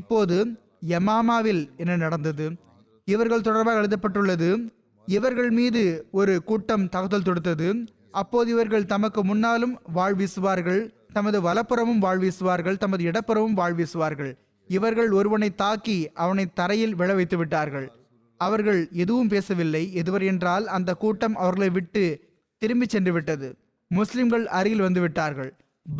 இப்போது யமாமாவில் என்ன நடந்தது? இவர்கள் தொடர்பாக எழுதப்பட்டுள்ளது, இவர்கள் மீது ஒரு கூட்டம் தாக்குதல் தொடுத்தது. அப்போது இவர்கள் தமக்கு முன்னாலும் வாள் வீசுவார்கள், தமது வலப்புறமும் வாள் வீசுவார்கள், தமது இடப்புறமும் வாள் வீசுவார்கள். இவர்கள் ஒருவனை தாக்கி அவனை தரையில் விழ வைத்து விட்டார்கள். அவர்கள் எதுவும் பேசவில்லை. எதுவரை என்றால் அந்த கூட்டம் அவர்களை விட்டு திரும்பி சென்று விட்டது. முஸ்லிம்கள் அருகில் வந்து விட்டார்கள்.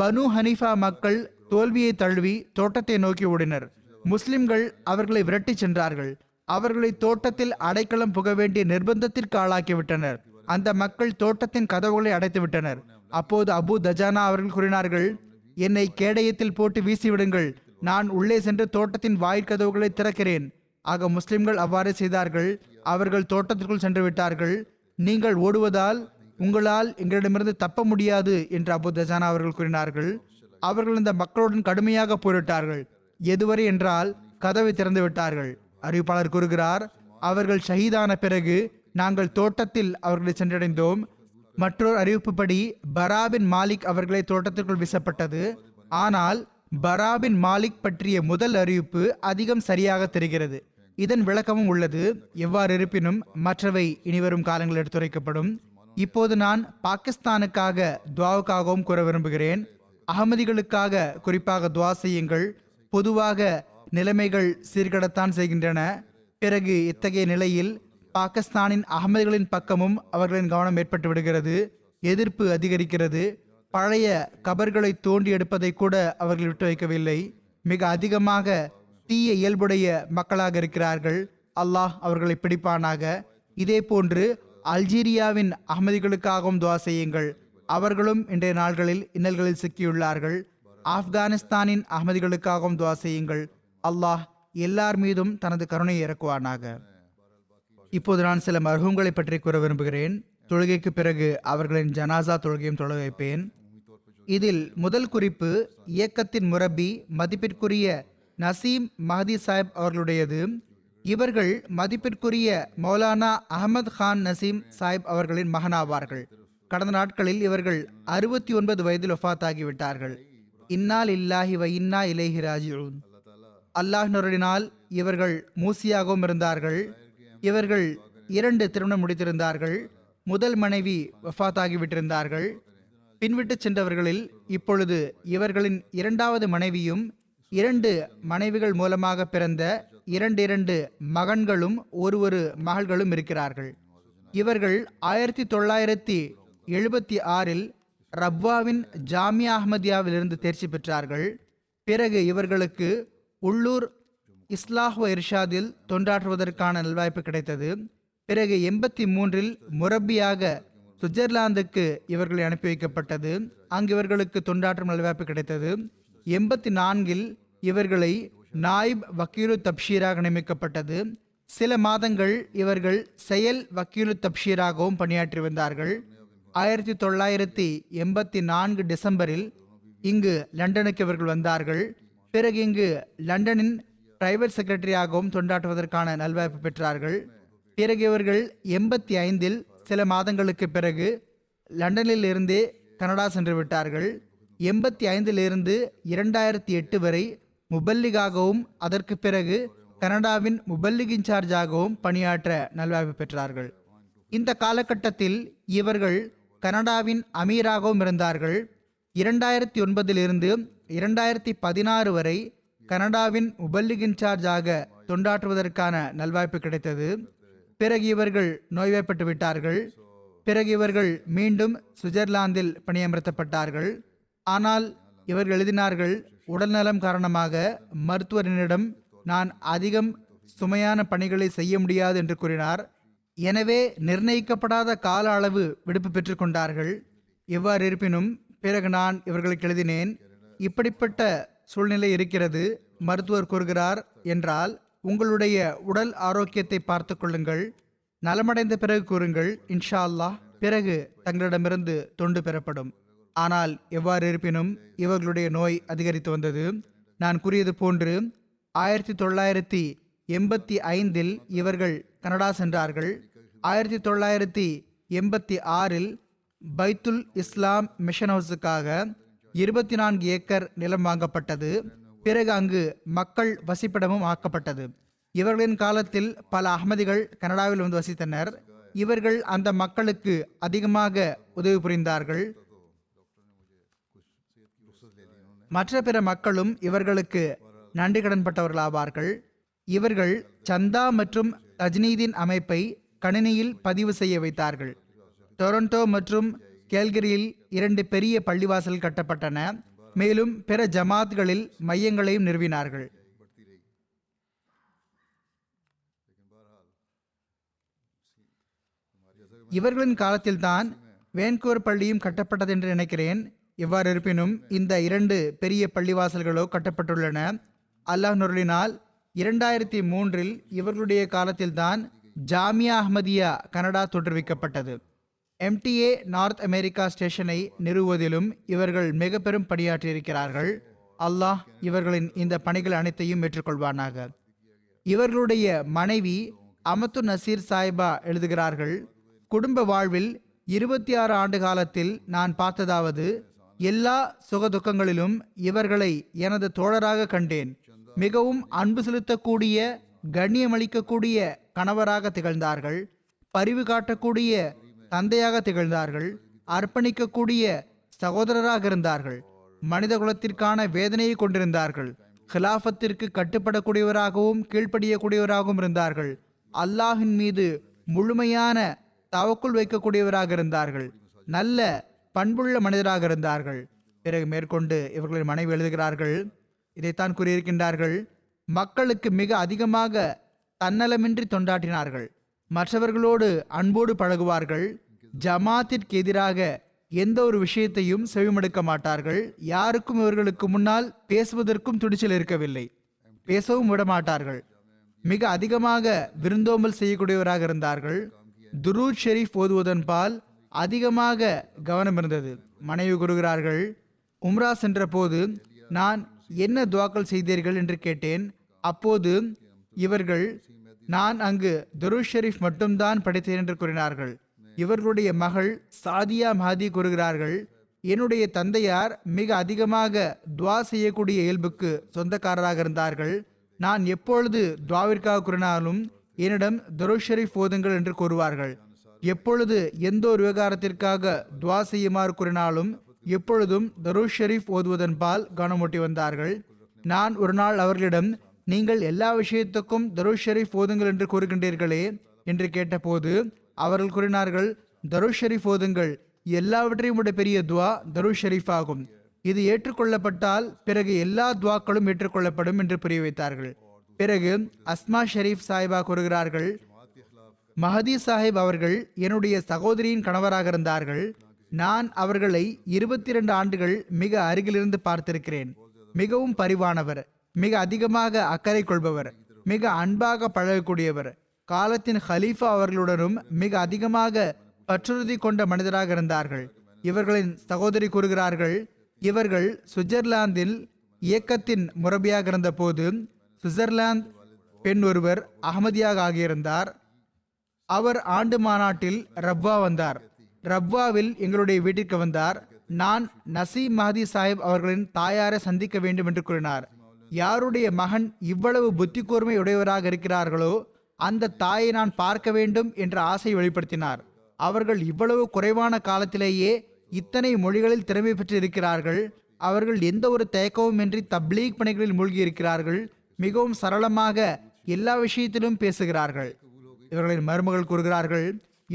பனு ஹனீஃபா மக்கள் தோல்வியை தழுவி தோட்டத்தை நோக்கி ஓடினர். முஸ்லிம்கள் அவர்களை விரட்டி சென்றார்கள். அவர்களை தோட்டத்தில் அடைக்கலம் புக வேண்டிய நிர்பந்தத்திற்கு ஆளாக்கிவிட்டனர். அந்த மக்கள் தோட்டத்தின் கதவுகளை அடைத்து விட்டனர். அப்போது அபு தஜானா அவர்கள் கூறினார்கள், என்னை கேடயத்தில் போட்டு வீசிவிடுங்கள், நான் உள்ளே சென்று தோட்டத்தின் வாயிற்கதவுகளை திறக்கிறேன். ஆக முஸ்லிம்கள் அவ்வாறு செய்தார்கள். அவர்கள் தோட்டத்திற்குள் சென்று விட்டார்கள். நீங்கள் ஓடுவதால் உங்களால் எங்களிடமிருந்து தப்ப முடியாது என்று அபு தஜானா அவர்கள் கூறினார்கள். அவர்கள் இந்த மக்களுடன் கடுமையாக போரிட்டார்கள். எதுவரை என்றால் கதவை திறந்து விட்டார்கள். அறிவிப்பாளர் கூறுகிறார், அவர்கள் ஷஹீதான பிறகு நாங்கள் தோட்டத்தில் அவர்களை சென்றடைந்தோம். மற்றொரு அறிவிப்புப்படி பராபின் மாலிக் அவர்களை தோட்டத்திற்குள் வீசப்பட்டது. ஆனால் பராபின் மாலிக் பற்றிய முதல் அறிவிப்பு அதிகம் சரியாக தெரிகிறது. இதன் விளக்கமும் உள்ளது. எவ்வாறு இருப்பினும் மற்றவை இனிவரும் காலங்களில் எடுத்துரைக்கப்படும். இப்போது நான் பாகிஸ்தானுக்காக துவாவுக்காகவும் கூற விரும்புகிறேன். அகமதிகளுக்காக குறிப்பாக துவா செய்யுங்கள். பொதுவாக நிலைமைகள் சீர்கடத்தான் செய்கின்றன. பிறகு இத்தகைய நிலையில் பாகிஸ்தானின் அகமதிகளின் பக்கமும் அவர்களின் கவனம் ஏற்பட்டு விடுகிறது. எதிர்ப்பு அதிகரிக்கிறது. பழைய கபர்களை தோண்டி எடுப்பதை கூட அவர்கள் விட்டு வைக்கவில்லை. மிக அதிகமாக தீய இயல்புடைய மக்களாக இருக்கிறார்கள். அல்லாஹ் அவர்களை பிடிப்பானாக. இதே போன்று அல்ஜீரியாவின் அகமதிகளுக்காகவும் துவா செய்யுங்கள். அவர்களும் இன்றைய நாள்களில் இன்னல்களில் சிக்கியுள்ளார்கள். ஆப்கானிஸ்தானின் அகமதிகளுக்காகவும் துவா செய்யுங்கள். அல்லாஹ் எல்லார் மீதும் தனது கருணையை இறக்குவானாக. இப்போது நான் சில மர்ஹூம்களை பற்றி கூற விரும்புகிறேன். தொழுகைக்கு பிறகு அவர்களின் ஜனாசா தொழுகையும் தொழ வைப்பேன். இதில் முதல் குறிப்பு இயக்கத்தின் முரபி மதிப்பிற்குரிய நசீம் மஹதி சாஹிப் அவர்களுடையது. இவர்கள் மதிப்பிற்குரிய மௌலானா அகமது கான் நசீம் சாஹிப் அவர்களின் மகனாவார்கள். கடந்த நாட்களில் இவர்கள் அறுபத்தி ஒன்பது வயதில் ஒஃபாத்தாகிவிட்டார்கள். இன்னா லில்லாஹி வ இன்னா இலைஹி ராஜிஊன். அல்லாஹ்வினால் இவர்கள் மூசியாகவும் இருந்தார்கள். இவர்கள் இரண்டு திருமணம் முடித்திருந்தார்கள். முதல் மனைவி வஃபாத்தாகிவிட்டிருந்தார்கள். பின்விட்டு சென்றவர்களில் இப்பொழுது இவர்களின் இரண்டாவது மனைவியும் இரண்டு மனைவிகள் மூலமாக பிறந்த இரண்டு இரண்டு மகன்களும் ஒரு ஒரு மகள்களும் இருக்கிறார்கள். இவர்கள் ஆயிரத்தி தொள்ளாயிரத்தி எழுபத்தி ஆறில் ரப்வாவின் ஜாமியா அஹ்மதியாவிலிருந்து தேர்ச்சி பெற்றார்கள். பிறகு இவர்களுக்கு உள்ளூர் இஸ்லாஹ் இர்ஷாதில் தொண்டாற்றுவதற்கான நல்வாய்ப்பு கிடைத்தது. பிறகு எண்பத்தி மூன்றில் முரப்பியாக சுவிட்சர்லாந்துக்கு இவர்களை அனுப்பி வைக்கப்பட்டது. அங்கு இவர்களுக்கு தொண்டாற்றும் நல்வாய்ப்பு கிடைத்தது. எண்பத்தி நான்கில் இவர்களை நாயிப் வக்கீலு தப்ஷீராக நியமிக்கப்பட்டது. சில மாதங்கள் இவர்கள் செயல் வக்கீலு தப்ஷீராகவும் பணியாற்றி வந்தார்கள். ஆயிரத்தி தொள்ளாயிரத்தி எண்பத்தி நான்கு டிசம்பரில் இங்கு லண்டனுக்கு இவர்கள் வந்தார்கள். பிறகு இங்கு லண்டனின் பிரைவேட் செக்ரட்டரியாகவும் தொண்டாற்றுவதற்கான நல்வாய்ப்பு பெற்றார்கள். பிறகு இவர்கள் எண்பத்தி ஐந்தில் சில மாதங்களுக்கு பிறகு லண்டனில் இருந்தே கனடா சென்று விட்டார்கள். எண்பத்தி ஐந்திலிருந்து இரண்டாயிரத்தி எட்டு வரை முபல்லிகாகவும் அதற்கு பிறகு கனடாவின் முபல்லிக் இன்சார்ஜாகவும் பணியாற்ற நல்வாய்ப்பு பெற்றார்கள். இந்த காலகட்டத்தில் இவர்கள் கனடாவின் அமீராகவும் இருந்தார்கள். இரண்டாயிரத்தி ஒன்பதிலிருந்து இரண்டாயிரத்தி பதினாறு வரை கனடாவின் முபல்லிக் இன்சார்ஜாக தொண்டாற்றுவதற்கான நல்வாய்ப்பு கிடைத்தது. பிறகு இவர்கள் நோய்வாய்ப்பட்டு விட்டார்கள். பிறகு இவர்கள் மீண்டும் சுவிட்சர்லாந்தில் பணியமர்த்தப்பட்டார்கள். ஆனால் இவர்கள் எழுதினார்கள், உடல்நலம் காரணமாக மருத்துவரினிடம் நான் அதிகம் சுமையான பணிகளை செய்ய முடியாது என்று கூறினார். எனவே நிர்ணயிக்கப்படாத கால அளவு விடுப்பு பெற்று கொண்டார்கள். எவ்வாறு இருப்பினும் பிறகு நான் இவர்களுக்கு எழுதினேன், இப்படிப்பட்ட சூழ்நிலை இருக்கிறது, மருத்துவர் கூறுகிறார் என்றால் உங்களுடைய உடல் ஆரோக்கியத்தை பார்த்து கொள்ளுங்கள், நலமடைந்த பிறகு கூறுங்கள், இன்ஷா அல்லாஹ் பிறகு தங்களிடமிருந்து தொண்டு பெறப்படும். ஆனால் எவ்வாறு இருப்பினும் இவர்களுடைய நோய் அதிகரித்து வந்தது. நான் கூறியது போன்று ஆயிரத்தி தொள்ளாயிரத்தி எண்பத்தி ஐந்தில் இவர்கள் கனடா சென்றார்கள். ஆயிரத்தி தொள்ளாயிரத்தி எண்பத்தி ஆறில் பைத்துல் இஸ்லாம் மிஷன் ஹவுஸுக்காக இருபத்தி நான்கு ஏக்கர் நிலம் வாங்கப்பட்டது. பிறகு அங்கு மக்கள் வசிப்பிடமும் ஆக்கப்பட்டது. இவர்களின் காலத்தில் பல அகமதிகள் கனடாவில் வந்து வசித்தனர். இவர்கள் அந்த மக்களுக்கு அதிகமாக உதவி புரிந்தார்கள். மற்ற பிற மக்களும் இவர்களுக்கு நன்றி கடன்பட்டவர்களாவார்கள். இவர்கள் சந்தா மற்றும் தஜ்னீதின் அமைப்பை கணினியில் பதிவு செய்ய வைத்தார்கள். டொரண்டோ மற்றும் கேல்கரியில் இரண்டு பெரிய பள்ளிவாசல் கட்டப்பட்டன. மேலும் பிற ஜமாத்களில் மையங்களையும் நிறுவினார்கள். இவர்களின் காலத்தில்தான் வேன்கூர் பள்ளியும் கட்டப்பட்டது என்று நினைக்கிறேன். எவ்வாறு இருப்பினும் இந்த இரண்டு பெரிய பள்ளிவாசல்களோ கட்டப்பட்டுள்ளன. அல்லாஹ் நொருளினால் இரண்டாயிரத்தி மூன்றில் இவர்களுடைய காலத்தில்தான் ஜாமியா அஹ்மதியா கனடா தோற்றுவிக்கப்பட்டது. எம்டிஏ நார்த் அமெரிக்கா ஸ்டேஷனை நிறுவுவதிலும் இவர்கள் மிக பெரும் பணியாற்றியிருக்கிறார்கள். அல்லாஹ் இவர்களின் இந்த பணிகள் அனைத்தையும் ஏற்றுக்கொள்வானாக. இவர்களுடைய மனைவி அமத்து நசீர் சாஹிபா எழுதுகிறார்கள், குடும்ப வாழ்வில் இருபத்தி ஆறு ஆண்டு காலத்தில் நான் பார்த்ததாவது எல்லா சுகதுக்கங்களிலும் இவர்களை எனது தோழராக கண்டேன். மிகவும் அன்பு செலுத்தக்கூடிய, கண்ணியமளிக்கக்கூடிய கணவராக திகழ்ந்தார்கள். பரிவு காட்டக்கூடிய தந்தையாக திகழ்ந்தார்கள். அர்ப்பணிக்கக்கூடிய சகோதரராக இருந்தார்கள். மனித குலத்திற்கான வேதனையை கொண்டிருந்தார்கள். ஹிலாஃபத்திற்கு கட்டுப்படக்கூடியவராகவும் கீழ்ப்படியக்கூடியவராகவும் இருந்தார்கள். அல்லாஹின் மீது முழுமையான தவக்குள் வைக்கக்கூடியவராக இருந்தார்கள், நல்ல பண்புள்ள மனிதராக இருந்தார்கள். பிறகு மேற்கொண்டு இவர்களின் மனைவி எழுதுகிறார்கள், இதைத்தான் கூறியிருக்கின்றார்கள், மக்களுக்கு மிக அதிகமாக தன்னலமின்றி தொண்டாற்றினார்கள், மற்றவர்களோடு அன்போடு பழகுவார்கள், ஜமாத்திற்கு எதிராக எந்த ஒரு விஷயத்தையும் செவிமடுக்க மாட்டார்கள், யாருக்கும் இவர்களுக்கு முன்னால் பேசுவதற்கும் துடிச்சல் இருக்கவில்லை, பேசவும் விட மாட்டார்கள், மிக அதிகமாக விருந்தோம்பல் செய்யக்கூடியவராக இருந்தார்கள், துரூத் ஷெரீஃப் ஓதுவதன் பால் அதிகமாக கவனம் இருந்தது. மனைவி கூறுகிறார்கள், உம்ரா சென்ற போது நான் என்ன துவாக்கள் செய்தீர்கள் என்று கேட்டேன். அப்போது இவர்கள் நான் அங்கு துரூத் ஷெரீஃப் மட்டும்தான் படித்தேன் என்று கூறினார்கள். இவர்களுடைய மகள் சாதியா மஹதி கூறுகிறார்கள், என்னுடைய தந்தையார் மிக அதிகமாக துவா செய்யக்கூடிய இயல்புக்கு சொந்தக்காரராக இருந்தார்கள். நான் எப்பொழுது துவாவிற்காக கூறினாலும் என்னிடம் துரூத் ஷெரீஃப் ஓதுங்கள் என்று கூறுவார்கள். எப்பொழுது எந்த ஒரு விவகாரத்திற்காக துவா செய்யுமாறு கூறினாலும் எப்பொழுதும் துரூத் ஷெரீஃப் ஓதுவதன் பால் கவனமூட்டி வந்தார்கள். நான் ஒரு நாள் அவர்களிடம், நீங்கள் எல்லா விஷயத்துக்கும் துரூத் ஷெரீஃப் ஓதுங்கள் என்று கூறுகின்றீர்களே என்று கேட்டபோது அவர்கள் கூறினார்கள், துரூத் ஷெரீஃப் ஓதுங்கள், எல்லாவற்றையும் விட பெரிய துவா துரூத் ஷெரீஃப் ஆகும், இது ஏற்றுக்கொள்ளப்பட்டால் பிறகு எல்லா துவாக்களும் ஏற்றுக்கொள்ளப்படும் என்று புரிய வைத்தார்கள். பிறகு அஸ்மா ஷெரீஃப் சாஹிபா கூறுகிறார்கள், மஹதி சாஹிப் அவர்கள் என்னுடைய சகோதரியின் கணவராக இருந்தார்கள். நான் அவர்களை இருபத்தி இரண்டு ஆண்டுகள் மிக அருகிலிருந்து பார்த்திருக்கிறேன். மிகவும் பரிவானவர், மிக அதிகமாக அக்கறை கொள்பவர், மிக அன்பாக பழகக்கூடியவர், காலத்தின் ஹலீஃபா அவர்களுடனும் மிக அதிகமாக பற்றுறுதி கொண்ட மனிதராக இருந்தார்கள். இவர்களின் சகோதரி கூறுகிறார்கள், இவர்கள் சுவிட்சர்லாந்தில் இயக்கத்தின் முரபியாக இருந்த போது சுவிட்சர்லாந்து பெண் ஒருவர் அகமதியாக ஆகியிருந்தார். அவர் ஆண்டு மாநாட்டில் ரப்வா வந்தார். ரப்வாவில் எங்களுடைய வீட்டிற்கு வந்தார். நான் நசீம் மஹதி சாஹிப் அவர்களின் தாயாரை சந்திக்க வேண்டும் என்று கூறினார். யாருடைய மகன் இவ்வளவு புத்தி கூர்மை உடையவராக இருக்கிறார்களோ அந்த தாயை நான் பார்க்க வேண்டும் என்ற ஆசை வெளிப்படுத்தினார். அவர்கள் இவ்வளவு குறைவான காலத்திலேயே இத்தனை மொழிகளில் திறமை பெற்று இருக்கிறார்கள். அவர்கள் எந்த ஒரு தயக்கமும் இன்றி தப்லீக் பணிகளில் மூழ்கி இருக்கிறார்கள். மிகவும் சரளமாக எல்லா விஷயத்திலும் பேசுகிறார்கள். இவர்களின் மருமகள் கூறுகிறார்கள்,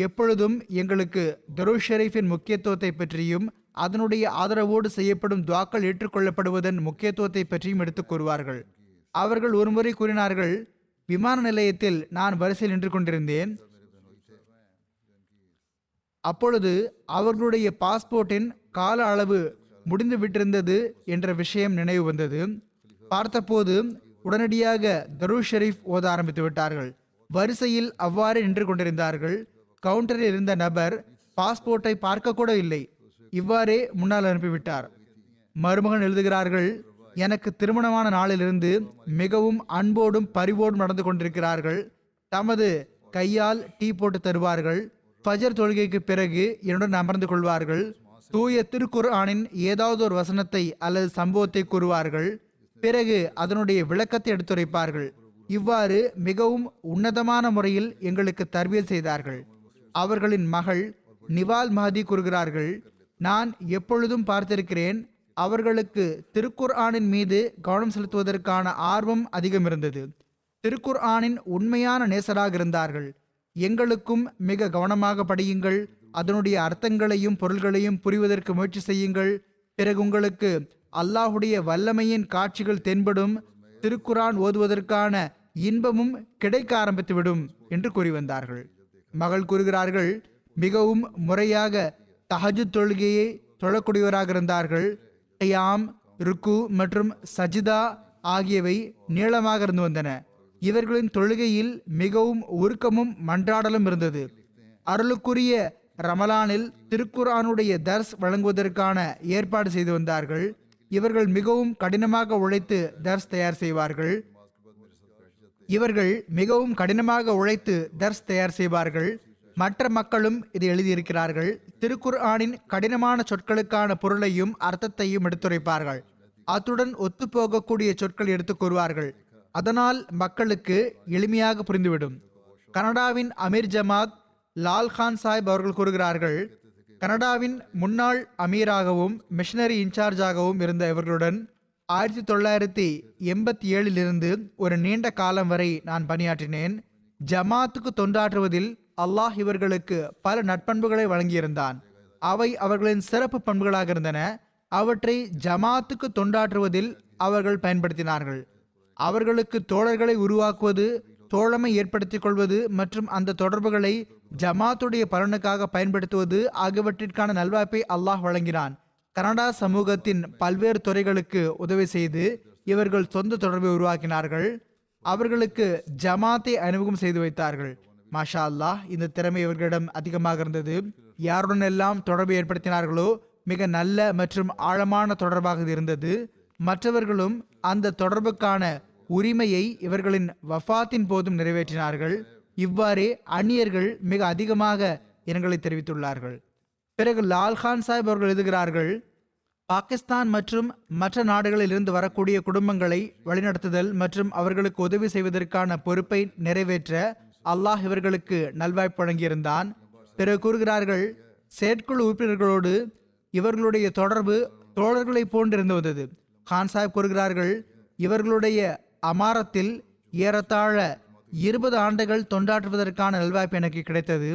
எப்பொழுதும் எங்களுக்கு துரூத் ஷெரீஃபின் முக்கியத்துவத்தை பற்றியும் அதனுடைய ஆதரவோடு செய்யப்படும் துவாக்கள் ஏற்றுக்கொள்ளப்படுவதன் முக்கியத்துவத்தை பற்றியும் எடுத்துக் கூறுவார்கள். அவர்கள் ஒருமுறை கூறினார்கள், விமான நிலையத்தில் நான் வரிசையில் நின்று கொண்டிருந்தேன். அப்பொழுது அவர்களுடைய பாஸ்போர்ட்டின் கால அளவு முடிந்து விட்டிருந்தது என்ற விஷயம் நினைவு வந்தது. பார்த்தபோது உடனடியாக துரூத் ஷெரீஃப் ஓத ஆரம்பித்து விட்டார்கள். வரிசையில் அவ்வாறு நின்று கொண்டிருந்தார்கள். கவுண்டரில் இருந்த நபர் பாஸ்போர்ட்டை பார்க்க கூட இல்லை, இவ்வாறே முன்னால் அனுப்பிவிட்டார். மருமகன் எழுதுகிறார்கள், எனக்கு திருமணமான நாளிலிருந்து மிகவும் அன்போடும் பரிவோடும் நடந்து கொண்டிருக்கிறார்கள். தமது கையால் டீ போட்டு தருவார்கள். ஃபஜர் தொழுகைக்கு பிறகு என்னுடன் அமர்ந்து கொள்வார்கள். தூய திருக்குர்ஆனின் ஏதாவது ஒரு வசனத்தை அல்லது சம்பவத்தை கூறுவார்கள். பிறகு அதனுடைய விளக்கத்தை எடுத்துரைப்பார்கள். இவ்வாறு மிகவும் உன்னதமான முறையில் எங்களுக்கு தர்பியத் செய்தார்கள். அவர்களின் மகள் நிவால் மஹதி கூறுகிறார்கள், நான் எப்பொழுதும் பார்த்திருக்கிறேன், அவர்களுக்கு திருக்குர்ஆனின் மீது கவனம் செலுத்துவதற்கான ஆர்வம் அதிகம் இருந்தது. திருக்குர்ஆனின் உண்மையான நேசராக இருந்தார்கள். எங்களுக்கும் மிக கவனமாக படியுங்கள், அதனுடைய அர்த்தங்களையும் பொருள்களையும் புரிவதற்கு முயற்சி செய்யுங்கள், பிறகு உங்களுக்கு அல்லாஹுடைய வல்லமையின் காட்சிகள் தென்படும், திருக்குர்ஆன் ஓதுவதற்கான இன்பமும் கிடைக்க ஆரம்பித்துவிடும் என்று கூறி வந்தார்கள். மகள் கூறுகிறார்கள், மிகவும் முறையாக தஹஜுத் தொழுகையை தொழக்கூடியவராக இருந்தார்கள். க்யாம், ருக்கு மற்றும் சஜிதா ஆகியவை நீளமாக இருந்து வந்தன. இவர்களின் தொழுகையில் மிகவும் உருக்கமும் மன்றாடலும் இருந்தது. அருளுக்குரிய ரமலானில் திருக்குர்ஆனுடைய தர்ஸ் வழங்குவதற்கான ஏற்பாடு செய்து வந்தார்கள். இவர்கள் மிகவும் கடினமாக உழைத்து தர்ஸ் தயார் செய்வார்கள். இவர்கள் மிகவும் கடினமாக உழைத்து தர்ஸ் தயார் செய்வார்கள். மற்ற மக்களும் இதை எழுதியிருக்கிறார்கள். திருக்குர்ஆனின் கடினமான சொற்களுக்கான பொருளையும் அர்த்தத்தையும் எடுத்துரைப்பார்கள். அத்துடன் ஒத்துப்போகக்கூடிய சொற்கள் எடுத்துக் கூறுவார்கள். அதனால் மக்களுக்கு எளிமையாக புரிந்துவிடும். கனடாவின் அமீர் ஜமாத் லால்கான் சாஹிப் அவர்கள் கூறுகிறார்கள், கனடாவின் முன்னாள் அமீராகவும் மிஷனரி இன்சார்ஜாகவும் இருந்த இவர்களுடன் ஆயிரத்தி தொள்ளாயிரத்தி எண்பத்தி ஏழிலிருந்து ஒரு நீண்ட காலம் வரை நான் பணியாற்றினேன். ஜமாத்துக்கு தொண்டாற்றுவதில் அல்லாஹ் இவர்களுக்கு பல நற்பண்புகளை வழங்கியிருந்தான். அவை அவர்களின் சிறப்பு பண்புகளாக இருந்தன. அவற்றை ஜமாத்துக்கு தொண்டாற்றுவதில் அவர்கள் பயன்படுத்தினார்கள். அவர்களுக்கு தோழர்களை உருவாக்குவது, தோழமை ஏற்படுத்திக் கொள்வது மற்றும் அந்த தொடர்புகளை ஜமாத்துடைய பலனுக்காக பயன்படுத்துவது ஆகியவற்றிற்கான நல்வாய்ப்பை அல்லாஹ் வழங்கினான். கனடா சமூகத்தின் பல்வேறு துறைகளுக்கு உதவி செய்து இவர்கள் சொந்த தொடர்பை உருவாக்கினார்கள். அவர்களுக்கு ஜமாத்தை அறிமுகம் செய்து வைத்தார்கள். மாஷா அல்லாஹ், இந்த திறமை இவர்களிடம் அதிகமாக இருந்தது. யாருடன் எல்லாம் தொடர்பு ஏற்படுத்தினார்களோ மிக நல்ல மற்றும் ஆழமான தொடர்பாக இருந்தது. மற்றவர்களும் அந்த தொடர்புக்கான உரிமையை இவர்களின் வஃபாத்தின் போதும் நிறைவேற்றினார்கள். இவ்வாறே அந்நியர்கள் மிக அதிகமாக இனங்களை தெரிவித்துள்ளார்கள். பிறகு லால்கான் சாஹிப் அவர்கள் எழுதுகிறார்கள், பாகிஸ்தான் மற்றும் மற்ற நாடுகளில் இருந்து வரக்கூடிய குடும்பங்களை வழிநடத்துதல் மற்றும் அவர்களுக்கு உதவி செய்வதற்கான பொறுப்பை நிறைவேற்ற அல்லாஹ் இவர்களுக்கு நல்வாய்ப்பு வழங்கியிருந்தான். பிறகு கூறுகிறார்கள், செயற்குழு உறுப்பினர்களோடு இவர்களுடைய தொடர்பு தோழர்களை போன்றிருந்து வந்தது. கான் சாஹிப் கூறுகிறார்கள், இவர்களுடைய அமாரத்தில் ஏறத்தாழ இருபது ஆண்டுகள் தொண்டாற்றுவதற்கான நல்வாய்ப்பு எனக்கு கிடைத்தது.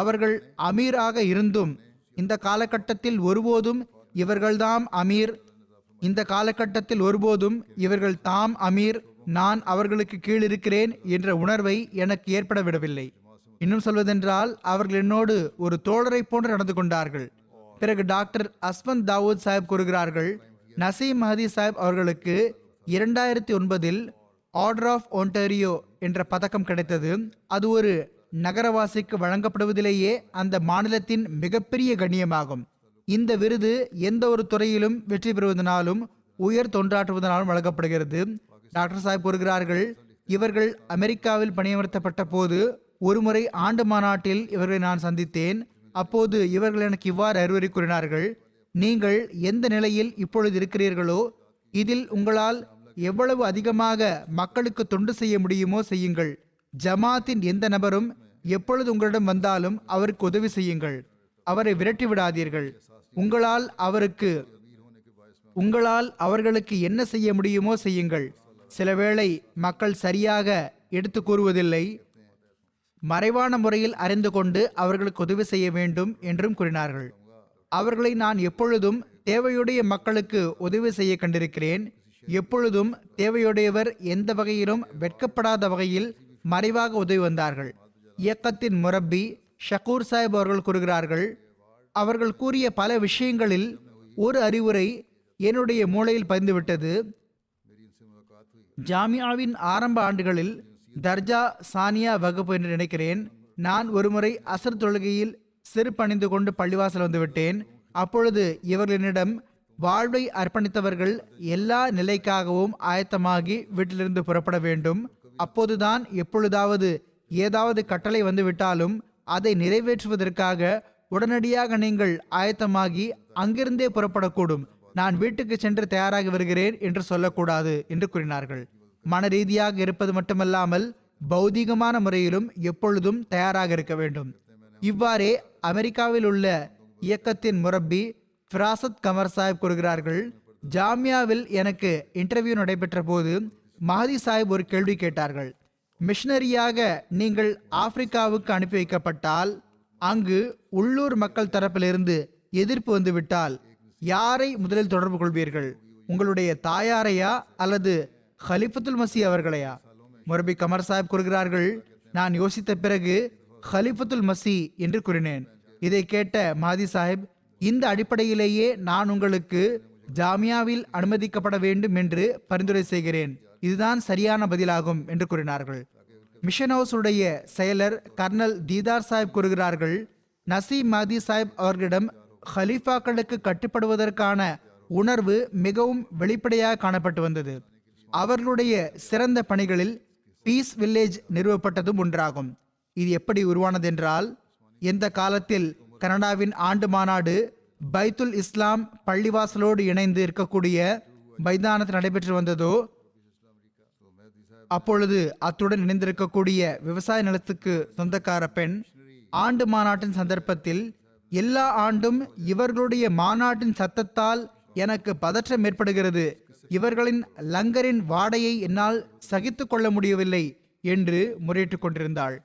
அவர்கள் அமீராக இருந்தும் இந்த காலகட்டத்தில் ஒருபோதும் இவர்கள் தாம் அமீர் இந்த காலகட்டத்தில் ஒருபோதும் இவர்கள் தாம் அமீர், நான் அவர்களுக்கு கீழிருக்கிறேன் என்ற உணர்வை எனக்கு ஏற்பட விடவில்லை. இன்னும் சொல்வதென்றால் அவர்கள் என்னோடு ஒரு தோழரை போன்று நடந்து கொண்டார்கள். பிறகு டாக்டர் அஸ்வந்த் தாவூத் சாஹிப் கூறுகிறார்கள், நசீம் மஹதி சாஹிப் அவர்களுக்கு இரண்டாயிரத்தி ஒன்பதில் ஆர்டர் ஆஃப் ஒன்டாரியோ என்ற பதக்கம் கிடைத்தது. அது ஒரு நகரவாசிக்கு வழங்கப்படுவதிலேயே அந்த மாநிலத்தின் மிகப்பெரிய கண்ணியமாகும். இந்த விருது எந்த ஒரு துறையிலும் வெற்றி பெறுவதனாலும் உயர் தொண்டாற்றுவதனாலும் வழங்கப்படுகிறது. டாக்டர் சாஹிப் கூறுகிறார்கள், இவர்கள் அமெரிக்காவில் பணியமர்த்தப்பட்ட போது ஒருமுறை ஆண்டு மாநாட்டில் இவர்களை நான் சந்தித்தேன். அப்போது இவர்கள் எனக்கு இவ்வாறு அறிவுரை கூறினார்கள், நீங்கள் எந்த நிலையில் இப்பொழுது இருக்கிறீர்களோ இதில் உங்களால் எவ்வளவு அதிகமாக மக்களுக்கு தொண்டு செய்ய முடியுமோ செய்யுங்கள். ஜமாத்தின் எந்த நபரும் எப்பொழுது உங்களிடம் வந்தாலும் அவருக்கு உதவி செய்யுங்கள். அவரை விரட்டி விடாதீர்கள். உங்களால் அவருக்கு உங்களால் அவர்களுக்கு என்ன செய்ய முடியுமோ செய்யுங்கள். சிலவேளை மக்கள் சரியாக எடுத்து கூறுவதில்லை. மறைவான முறையில் அறிந்து கொண்டு அவர்களுக்கு உதவி செய்ய வேண்டும் என்றும் கூறினார்கள். அவர்களை நான் எப்பொழுதும் தேவையுடைய மக்களுக்கு உதவி செய்ய கண்டிருக்கிறேன். எப்பொழுதும் தேவையுடையவர் எந்த வகையிலும் வெட்கப்படாத வகையில் மறைவாக உதவி வந்தார்கள். இயக்கத்தின் முரப்பி ஷக்கூர் சாஹிப் அவர்கள் கூறுகிறார்கள், அவர்கள் கூறிய பல விஷயங்களில் ஒரு அறிவுரை என்னுடைய மூளையில் பதிந்துவிட்டது. ஜாமியாவின் ஆரம்ப ஆண்டுகளில் தர்ஜா சானியா வகுப்பு என்று நினைக்கிறேன், நான் ஒருமுறை அசர் தொழுகையில் சிறுபணிந்து கொண்டு பள்ளிவாசல் வந்துவிட்டேன். அப்பொழுது இவர்களிடம் வாழ்வை அர்ப்பணித்தவர்கள் எல்லா நிலைக்காகவும் ஆயத்தமாகி வீட்டிலிருந்து புறப்பட வேண்டும். அப்போதுதான் எப்பொழுதாவது ஏதாவது கட்டளை வந்துவிட்டாலும் அதை நிறைவேற்றுவதற்காக உடனடியாக நீங்கள் ஆயத்தமாகி அங்கிருந்தே புறப்படக்கூடும். நான் வீட்டுக்கு சென்று தயாராகி வருகிறேன் என்று சொல்லக்கூடாது என்று கூறினார்கள். மன ரீதியாக இருப்பது மட்டுமல்லாமல் பௌதீகமான முறையிலும் எப்பொழுதும் தயாராக இருக்க வேண்டும். இவ்வாறே அமெரிக்காவில் உள்ள இயக்கத்தின் முரப்பி ஃபிராசத் கமர் சாஹிப் கூறுகிறார்கள், ஜாமியாவில் எனக்கு இன்டர்வியூ நடைபெற்ற போது மஹதி சாஹிப் ஒரு கேள்வி கேட்டார்கள். மிஷனரியாக நீங்கள் ஆப்பிரிக்காவுக்கு அனுப்பி வைக்கப்பட்டால் அங்கு உள்ளூர் மக்கள் தரப்பிலிருந்து எதிர்ப்பு வந்துவிட்டால் யாரை முதலில் தொடர்பு கொள்வீர்கள்? உங்களுடைய தாயாரையா அல்லது ஹலிஃபத்துல் மசி அவர்களையா? முரபி கமர் சாஹிப் கூறுகிறார்கள், நான் யோசித்த பிறகு ஹலிஃபத்துல் மசி என்று கூறினேன். இதை கேட்ட மஹதி சாஹிப், இந்த அடிப்படையிலேயே நான் உங்களுக்கு ஜாமியாவில் அனுமதிக்கப்பட வேண்டும் என்று பரிந்துரை செய்கிறேன். இதுதான் சரியான பதிலாகும் என்று கூறினார்கள். மிஷன் ஹவுஸுடைய செயலர் கர்னல் தீதார் சாஹிப் கூறுகிறார்கள், நசீம் மஹதி சாஹிப் அவர்களிடம் ஹலீஃபாக்களுக்கு கட்டுப்படுவதற்கான உணர்வு மிகவும் வெளிப்படையாக காணப்பட்டு வந்தது. அவர்களுடைய சிறந்த பணிகளில் பீஸ் வில்லேஜ் நிறுவப்பட்டதும் ஒன்றாகும். இது எப்படி உருவானதென்றால், எந்த காலத்தில் கனடாவின் ஆண்டு மாநாடு பைத்துல் இஸ்லாம் பள்ளிவாசலோடு இணைந்து இருக்கக்கூடிய மைதானத்தில் நடைபெற்று வந்ததோ அப்பொழுது அத்துடன் இணைந்திருக்கக்கூடிய விவசாய நிலத்துக்கு சொந்தக்கார பெண் ஆண்டு மாநாட்டின் சந்தர்ப்பத்தில் எல்லா ஆண்டும் இவர்களுடைய மாநாட்டின் சத்தத்தால் எனக்கு பதற்றம் ஏற்படுகிறது, இவர்களின் லங்கரின் வாடையை என்னால் சகித்து கொள்ள முடியவில்லை என்று முறையிட்டு கொண்டிருந்தாள்.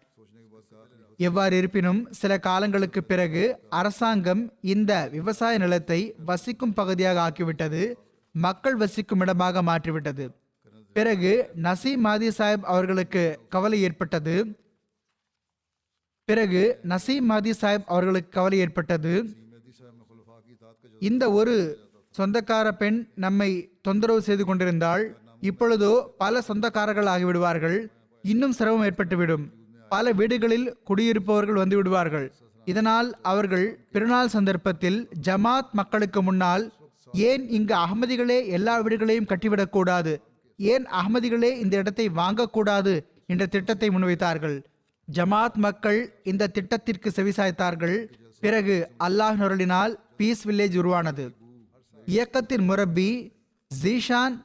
எவ்வாறு இருப்பினும் சில காலங்களுக்கு பிறகு அரசாங்கம் இந்த விவசாய நிலத்தை வசிக்கும் பகுதியாக ஆக்கிவிட்டது, மக்கள் வசிக்கும் இடமாக மாற்றிவிட்டது. பிறகு நசீம் மாதி சாஹிப் அவர்களுக்கு கவலை ஏற்பட்டது பிறகு நசீம் மாதி சாஹிப் அவர்களுக்கு கவலை ஏற்பட்டது இந்த ஒரு சொந்தக்கார பெண் நம்மை தொந்தரவு செய்து கொண்டிருந்தால் இப்பொழுதோ பல சொந்தக்காரர்கள் ஆகிவிடுவார்கள், இன்னும் சிரமம் ஏற்பட்டுவிடும், பல வீடுகளில் குடியிருப்பவர்கள் வந்து விடுவார்கள். இதனால் அவர்கள் பிறநாள் சந்தர்ப்பத்தில் ஜமாத் மக்களுக்கு முன்னால், ஏன் இங்கு அகமதிகளே எல்லா வீடுகளையும் கட்டிவிடக்கூடாது, ஏன் அகமதிகளே இந்த இடத்தை வாங்கக்கூடாது என்ற திட்டத்தை முன்வைத்தார்கள். ஜமாத் மக்கள் இந்த திட்டத்திற்கு செவிசாய்த்தார்கள். பிறகு அல்லாஹ் அருளினால் பீஸ் வில்லேஜ் உருவானது. இயக்கத்தின் முரப்பி ஜீஷான்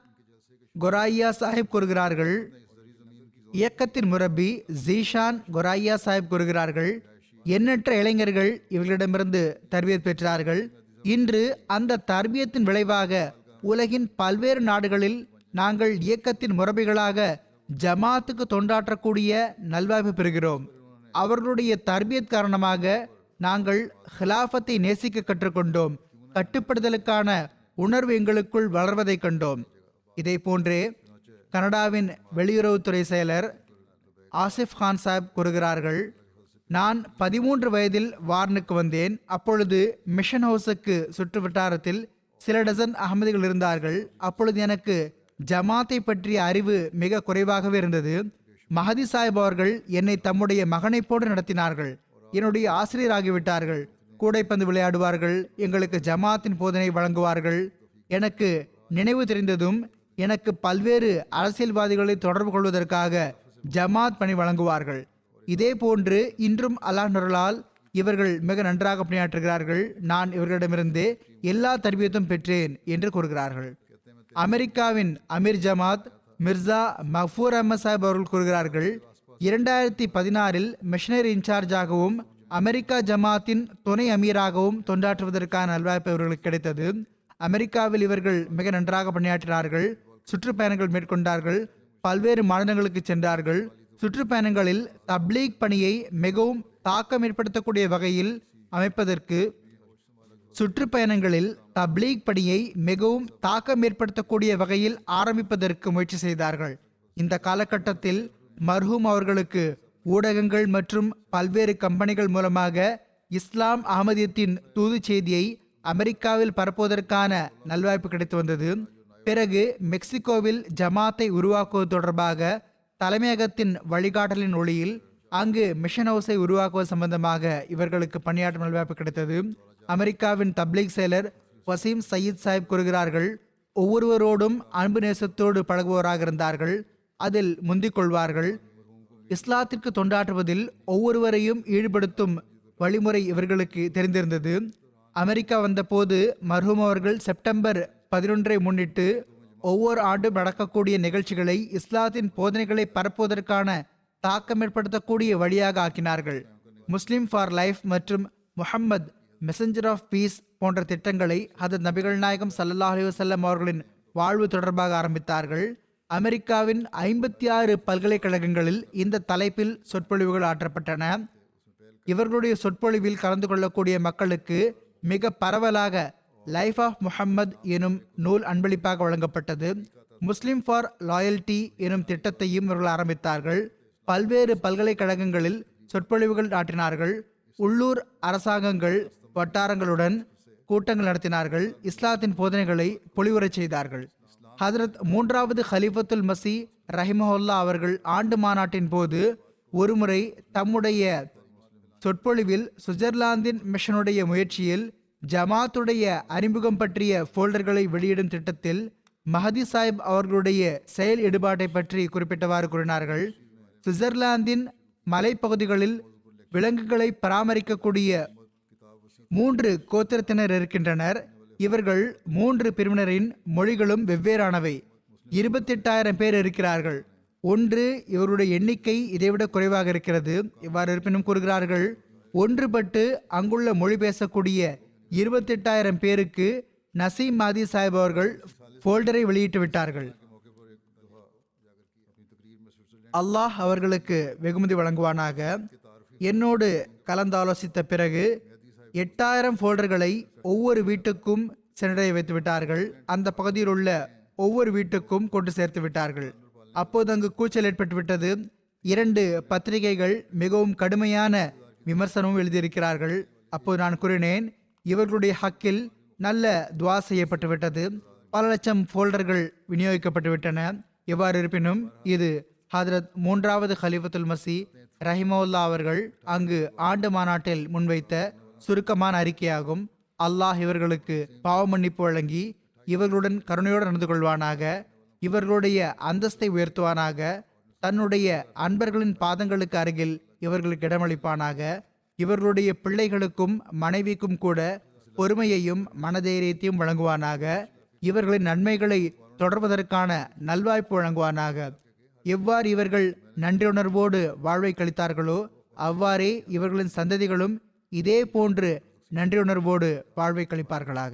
கொராயா சாஹிப் கூறுகிறார்கள் இயக்கத்தின் முரப்பி ஜீஷான் கொராயா சாஹிப் கூறுகிறார்கள் எண்ணற்ற இளைஞர்கள் இவர்களிடமிருந்து தர்பியத் பெற்றார்கள். இன்று அந்த தர்பியத்தின் விளைவாக உலகின் பல்வேறு நாடுகளில் நாங்கள் இயக்கத்தின் முரபிகளாக ஜமாத்துக்கு தொண்டாற்றக்கூடிய நல்வாய்ப்பு பெறுகிறோம். அவர்களுடைய தர்பியத் காரணமாக நாங்கள் ஹிலாஃபத்தை நேசிக்க கற்றுக்கொண்டோம், கட்டுப்படுதலுக்கான உணர்வு எங்களுக்குள் வளர்வதை கண்டோம். இதே போன்றே கனடாவின் வெளியுறவுத்துறை செயலர் ஆசிஃப் கான் சாஹிப் கூறுகிறார்கள், நான் பதிமூன்று வயதில் வார்னுக்கு வந்தேன். அப்பொழுது மிஷன் ஹவுஸுக்கு சுற்று வட்டாரத்தில் சில டசன் அகமதிகள் இருந்தார்கள். அப்பொழுது எனக்கு ஜமாத்தை பற்றிய அறிவு மிக குறைவாகவே இருந்தது. மஹதி சாஹிப் அவர்கள் என்னை தம்முடைய மகனை போன்று நடத்தினார்கள். என்னுடைய ஆசிரியராகிவிட்டார்கள். கூடைப்பந்து விளையாடுவார்கள், எங்களுக்கு ஜமாத்தின் போதனை வழங்குவார்கள். எனக்கு நினைவு தெரிந்ததும் எனக்கு பல்வேறு அரசியல்வாதிகளை தொடர்பு கொள்வதற்காக ஜமாத் பணி வழங்குவார்கள். இதே போன்று இன்றும் அல்லாஹ் அருளால் இவர்கள் மிக நன்றாக பணியாற்றுகிறார்கள். நான் இவர்களிடமிருந்து எல்லா தர்பியத்தும் பெற்றேன் என்று கூறுகிறார்கள். அமெரிக்காவின் அமீர் ஜமாத் மிர்சா மஃபூர் அஹமத் சாஹிப் அவர்கள் கூறுகிறார்கள், இரண்டாயிரத்தி பதினாறில் மிஷனரி இன்சார்ஜாகவும் அமெரிக்கா ஜமாத்தின் துணை அமீராகவும் தொண்டாற்றுவதற்கான நல்வாய்ப்பு இவர்களுக்கு கிடைத்தது. அமெரிக்காவில் இவர்கள் மிக நன்றாக பணியாற்றினார்கள். சுற்றுப்பயணங்கள் மேற்கொண்டார்கள், பல்வேறு மாநிலங்களுக்கு சென்றார்கள். சுற்றுப்பயணங்களில் தப்லீக் பணியை மிகவும் தாக்கம் ஏற்படுத்தக்கூடிய வகையில் அமைப்பதற்கு சுற்றுப்பயணங்களில் தப்லீக் பணியை மிகவும் தாக்கம் ஏற்படுத்தக்கூடிய வகையில் ஆரம்பிப்பதற்கு முயற்சி செய்தார்கள். இந்த காலகட்டத்தில் மர்ஹூம் அவர்களுக்கு ஊடகங்கள் மற்றும் பல்வேறு கம்பெனிகள் மூலமாக இஸ்லாம் அகமதியத்தின் தூது செய்தியை அமெரிக்காவில் பரப்புவதற்கான நல்வாய்ப்பு கிடைத்து வந்தது. பிறகு மெக்சிகோவில் ஜமாத்தை உருவாக்குவது தொடர்பாக தலைமையகத்தின் வழிகாட்டலின் ஒளியில் அங்கு மிஷன் ஹவுஸை உருவாக்குவது சம்பந்தமாக இவர்களுக்கு பணியாற்றும் நல்வாய்ப்பு கிடைத்தது. அமெரிக்காவின் தப்லீக் செயலர் வசீம் சயீத் சாஹிப் கூறுகிறார்கள், ஒவ்வொருவரோடும் அன்பு நேசத்தோடு பழகுவோராக இருந்தார்கள். அதில் முந்திக் கொள்வார்கள். இஸ்லாத்திற்கு தொண்டாற்றுவதில் ஒவ்வொருவரையும் ஈடுபடுத்தும் வழிமுறை இவர்களுக்கு தெரிந்திருந்தது. அமெரிக்கா வந்தபோது மர்ஹூம் அவர்கள் செப்டம்பர் பதினொன்றை முன்னிட்டு ஒவ்வொரு ஆண்டும் நடக்கக்கூடிய நிகழ்ச்சிகளை இஸ்லாத்தின் போதனைகளை பரப்புவதற்கான தாக்கம் ஏற்படுத்தக்கூடிய வழியாக ஆக்கினார்கள். முஸ்லிம் ஃபார் லைஃப் மற்றும் முஹம்மத் மெசஞ்சர் ஆஃப் பீஸ் போன்ற திட்டங்களை ஹதரத் நபிகள் நாயகம் ஸல்லல்லாஹு அலைஹி வஸல்லம் அவர்களின் வாழ்வு தொடர்பாக ஆரம்பித்தார்கள். அமெரிக்காவின் ஐம்பத்தி ஆறு பல்கலைக்கழகங்களில் இந்த தலைப்பில் சொற்பொழிவுகள் ஆற்றப்பட்டன. இவர்களுடைய சொற்பொழிவில் கலந்து கொள்ளக்கூடிய மக்களுக்கு மிக பரவலாக லைஃப் ஆஃப் முஹம்மது எனும் நூல் அன்பளிப்பாக வழங்கப்பட்டது. முஸ்லிம் ஃபார் லாயல்டி எனும் திட்டத்தையும் இவர்கள் ஆரம்பித்தார்கள். பல்வேறு பல்கலைக்கழகங்களில் சொற்பொழிவுகள் ஆற்றினார்கள். உள்ளூர் அரசாங்கங்கள் வட்டாரங்களுடன் கூட்டங்கள் நடத்தினார்கள். இஸ்லாத்தின் போதனைகளை பொலிவுறச் செய்தார்கள். ஹதரத் மூன்றாவது ஹலிஃபத்துல் மசி ரஹிமஹுல்லா அவர்கள் ஆண்டு மாநாட்டின் போது ஒருமுறை தம்முடைய சொற்பொழிவில் சுவிட்சர்லாந்தின் மிஷனுடைய முயற்சியில் ஜமாத்துடைய அறிமுகம் பற்றிய போல்டர்களை வெளியிடும் திட்டத்தில் மஹதி சாஹிப் அவர்களுடைய செயல் ஈடுபாட்டை பற்றி குறிப்பிட்டவாறு கூறினார்கள். சுவிட்சர்லாந்தின் மலைப்பகுதிகளில் விலங்குகளை பராமரிக்கக்கூடிய மூன்று கோத்திரத்தினர் இருக்கின்றனர். இவர்கள் மூன்று பிரிவினரின் மொழிகளும் வெவ்வேறானவை. இருபத்தெட்டாயிரம் பேர் இருக்கிறார்கள். ஒன்று இவருடைய எண்ணிக்கை இதைவிட குறைவாக இருக்கிறது. இவ்வாறு இருப்பினும் கூறுகிறார்கள், ஒன்றுபட்டு அங்குள்ள மொழி பேசக்கூடிய இருபத்தெட்டாயிரம் பேருக்கு நசீம் மாதி சாஹிப் அவர்கள் போல்டரை வெளியிட்டு விட்டார்கள். அல்லாஹ் அவர்களுக்கு வெகுமதி வழங்குவானாக. என்னோடு கலந்தாலோசித்த பிறகு எட்டாயிரம் ஃபோல்டர்களை ஒவ்வொரு வீட்டுக்கும் சென்றடைய வைத்து விட்டார்கள். அந்த பகுதியில் உள்ள ஒவ்வொரு வீட்டுக்கும் கொண்டு சேர்த்து விட்டார்கள். அப்போது அங்கு கூச்சல் ஏற்பட்டுவிட்டது. இரண்டு பத்திரிகைகள் மிகவும் கடுமையான விமர்சனமும் எழுதியிருக்கிறார்கள். அப்போது நான் கூறினேன், இவர்களுடைய ஹக்கில் நல்ல துவா செய்யப்பட்டு விட்டது, பல லட்சம் ஃபோல்டர்கள் விநியோகிக்கப்பட்டு விட்டன. எவ்வாறு இருப்பினும் இது ஹதரத் மூன்றாவது ஹலீஃபத்துல் மசி ரஹிமவுல்லா அவர்கள் அங்கு ஆண்டு மாநாட்டில் முன்வைத்த சுருக்கமான அறிக்கையாகும். அல்லாஹ் இவர்களுக்கு பாவ மன்னிப்பு வழங்கி இவர்களுடன் கருணையோடு நடந்து கொள்வானாக, இவர்களுடைய அந்தஸ்தை உயர்த்துவானாக, தன்னுடைய அன்பர்களின் பாதங்களுக்கு அருகில் இவர்களுக்கு இடமளிப்பானாக, இவர்களுடைய பிள்ளைகளுக்கும் மனைவிக்கும் கூட பொறுமையையும் மனதைரியத்தையும் வழங்குவானாக, இவர்களின் நன்மைகளை தொடர்வதற்கான நல்வாய்ப்பு வழங்குவானாக. எவ்வாறு இவர்கள் நன்றியுணர்வோடு வாழ்வை கழித்தார்களோ அவ்வாறே இவர்களின் சந்ததிகளும் இதே போன்று நன்றியுணர்வோடு வாழ்வை கழிப்பார்களாக.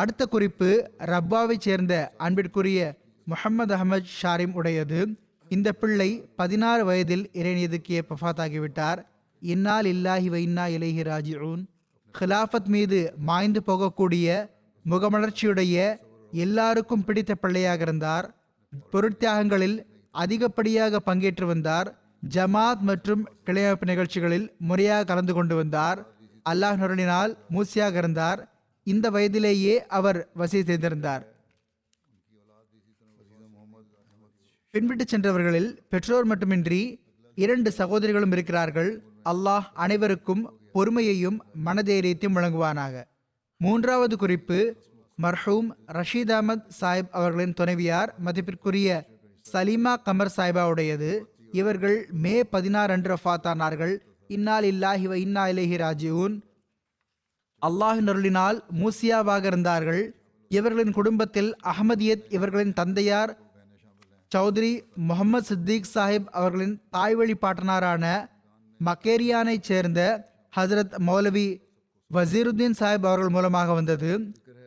அடுத்த குறிப்பு ரப்பாவை சேர்ந்த அன்பிற்குரிய முஹம்மது அஹமத் ஷாரிம் உடையது. இந்த பிள்ளை பதினாறு வயதில் இறைநீதிக்கே பஃபாத் ஆகிவிட்டார். இன்னால் இல்லாஹி வைன்னா இலைஹி ராஜிஊன். ஹிலாஃபத் மீது மாய்ந்து போகக்கூடிய முகமலர்ச்சியுடைய எல்லாருக்கும் பிடித்த பிள்ளையாக இருந்தார். பொருட்தியாகங்களில் அதிகப்படியாக பங்கேற்று வந்தார். ஜமாத் மற்றும் கிளையமைப்பு நிகழ்ச்சிகளில் முறையாக கலந்து கொண்டு வந்தார். அல்லாஹ் நருளினால் மூசியாக இருந்தார். இந்த வயதிலேயே அவர் வசி செய்திருந்தார். பின்விட்டு சென்றவர்களில் பெற்றோர் மட்டுமின்றி இரண்டு சகோதரிகளும் இருக்கிறார்கள். அல்லாஹ் அனைவருக்கும் பொறுமையையும் மனதைரியத்தையும் வழங்குவானாக. மூன்றாவது குறிப்பு மர்ஹூம் ரஷீத் அகமத் சாஹிப் அவர்களின் துணைவியார் மதிப்பிற்குரிய சலீமா கமர் சாஹிபாவுடையது. இவர்கள் மே பதினாறு அன்று வஃபாத்தானார்கள். இன்னால் இல்லாஹி வ இன்னா இலைஹி ராஜிஊன். அல்லாஹின் அருளினால் மூசியாவாக இருந்தார்கள். இவர்களின் குடும்பத்தில் அஹ்மதியத் இவர்களின் தந்தையார் சௌத்ரி முகமது சித்திக் சாஹிப் அவர்களின் தாய்வழி பாட்டனாரான மக்கேரியானைச் சேர்ந்த ஹஜரத் மௌலவி வசீருத்தீன் சாஹிப் அவர்கள் மூலமாக வந்தது.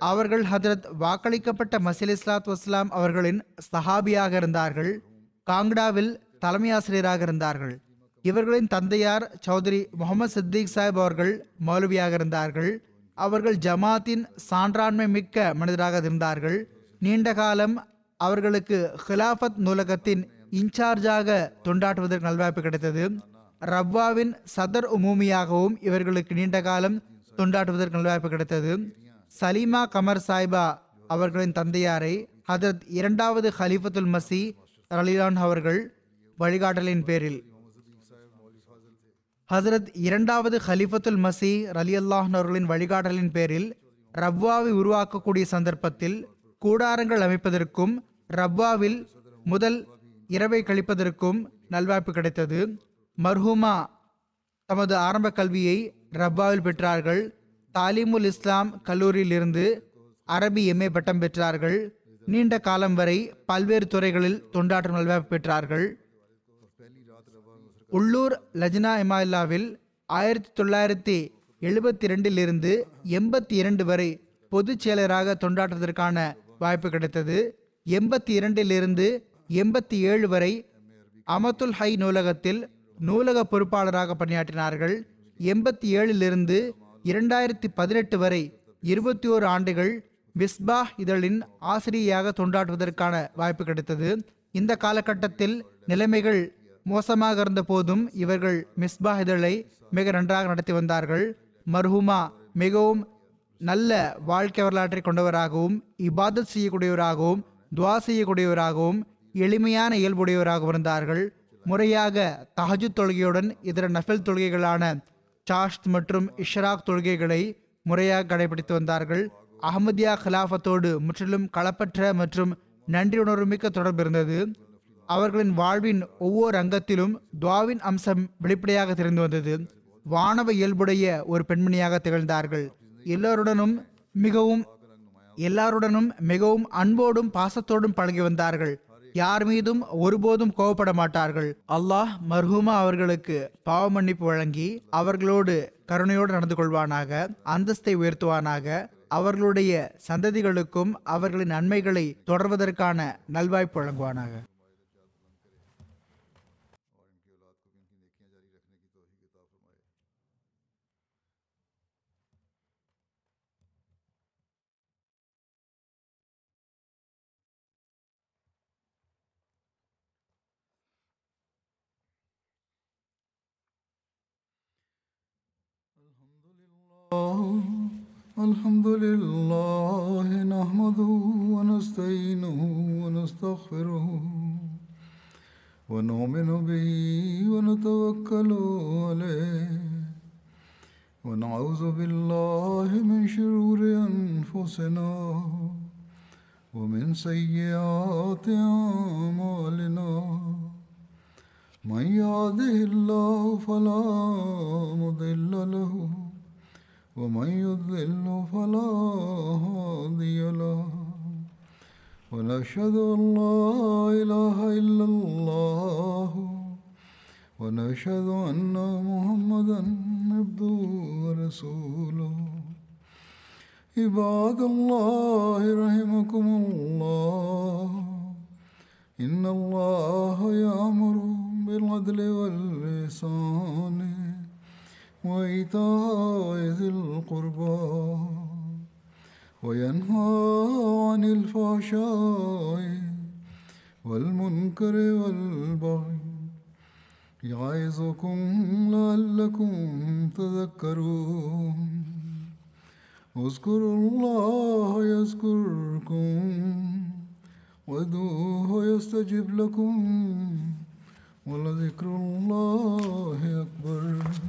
அவர்கள் ஹஜரத் வாக்களிக்கப்பட்ட மசீல் இஸ்லாத் வஸ்லாம் அவர்களின் சஹாபியாக இருந்தார்கள். காங்டாவில் தலைமை ஆசிரியராக இருந்தார்கள். இவர்களின் தந்தையார் சௌத்ரி முகமது சித்திக் சாஹிப் அவர்கள் மௌலவியாக இருந்தார்கள். அவர்கள் ஜமாத்தின் சான்றாண்மை மிக்க மனிதராக இருந்தார்கள். நீண்ட காலம் அவர்களுக்கு ஹிலாஃபத் நூலகத்தின் இன்சார்ஜாக தொண்டாற்றுவதற்கு நல்வாய்ப்பு கிடைத்தது. ரவ்வாவின் சதர் உமூமியாகவும் இவர்களுக்கு நீண்ட காலம் தொண்டாற்றுவதற்கு நல்வாய்ப்பு கிடைத்தது. சலீமா கமர் சாஹிபா அவர்களின் தந்தையாரை ஹதரத் இரண்டாவது ஹலீஃபத்துல் மசி ரலிலான் அவர்கள் வழிகாட்டலின் பேரில் ஹசரத் இரண்டாவது ஹலீஃபத்துல் மசி ரலி அல்லாஹன் அவர்களின் வழிகாட்டலின் பேரில் ரவ்வாவை உருவாக்கக்கூடிய சந்தர்ப்பத்தில் கூடாரங்கள் அமைப்பதற்கும் ரவ்வாவில் முதல் இரவை கழிப்பதற்கும் நல்வாய்ப்பு கிடைத்தது. மர்ஹூமா தமது ஆரம்ப கல்வியை ரவ்வாவில் பெற்றார்கள். தாலீமுல் இஸ்லாம் கல்லூரியிலிருந்து அரபி எம்ஏ பட்டம் பெற்றார்கள். நீண்ட காலம் வரை பல்வேறு துறைகளில் தொண்டாற்றும் நல்வாய்ப்பு பெற்றார்கள். உள்ளூர் லஜ்னா இமாயில்லாவில் ஆயிரத்தி தொள்ளாயிரத்தி எழுபத்தி ரெண்டிலிருந்து எண்பத்தி இரண்டு வரை பொதுச் செயலராக தொண்டாற்றுவதற்கான வாய்ப்பு கிடைத்தது. எண்பத்தி இரண்டிலிருந்து எண்பத்தி ஏழு வரை அமத்துல் ஹை நூலகத்தில் நூலக பொறுப்பாளராக பணியாற்றினார்கள். எண்பத்தி ஏழிலிருந்து இரண்டாயிரத்தி பதினெட்டு வரை இருபத்தி ஓரு ஆண்டுகள் மிஸ்பா இதழின் ஆசிரியராக தொண்டாற்றுவதற்கான வாய்ப்பு கிடைத்தது. இந்த காலகட்டத்தில் நிலைமைகள் மோசமாக இருந்த போதும் இவர்கள் மிஸ்பா இதழை மிக நன்றாக நடத்தி வந்தார்கள். மர்ஹூமா மிகவும் நல்ல வாழ்க்கை வரலாற்றை கொண்டவராகவும் இபாதத் செய்யக்கூடியவராகவும் துவா செய்யக்கூடியவராகவும் எளிமையான இயல்புடையவராகவும் இருந்தார்கள். முறையாக தஹஜுத் தொழுகையுடன் இதர நஃபில் தொழுகைகளான சாஷ்த் மற்றும் இஷ்ராக் தொழுகைகளை முறையாக கடைபிடித்து வந்தார்கள். அஹ்மதியா ஹிலாஃபத்தோடு முற்றிலும் களப்பற்ற மற்றும் நன்றியுணர்வுமிக்க தொடர்பு இருந்தது. அவர்களின் வாழ்வின் ஒவ்வொரு அங்கத்திலும் துவாவின் அம்சம் வெளிப்படையாக தெரிந்து வந்தது. வானவ இயல்புடைய ஒரு பெண்மணியாக திகழ்ந்தார்கள். எல்லோருடனும் மிகவும் எல்லாருடனும் மிகவும் அன்போடும் பாசத்தோடும் பழகி வந்தார்கள். யார் மீதும் ஒருபோதும் கோபப்பட மாட்டார்கள். அல்லாஹ் மர்ஹூமா அவர்களுக்கு பாவ மன்னிப்பு வழங்கி அவர்களோடு கருணையோடு நடந்து கொள்வானாக, அந்தஸ்தை உயர்த்துவானாக, அவர்களுடைய சந்ததிகளுக்கும் அவர்களின் நன்மைகளை தொடர்வதற்கான நல்வாய்ப்பு வழங்குவானாக. الحمد لله نحمده ونستعينه ونستغفره ونؤمن به ونتوكل عليه ونعوذ بالله من شرور أنفسنا ومن سيئات أعمالنا من يهده الله فلا مضل له ومن يضلل فلا هادي له ونشهد أن لا إله إلا الله ونشهد أن محمدا عبده ورسوله. عباد الله رحمكم الله، إن الله يأمر بالعدل والإحسان وإيتاء ذي القربى وينهى عن الفحشاء والمنكر والبغي يعظكم لعلكم تذكرون. اذكروا الله يذكركم وادعوه يستجب لكم ولذكر الله أكبر.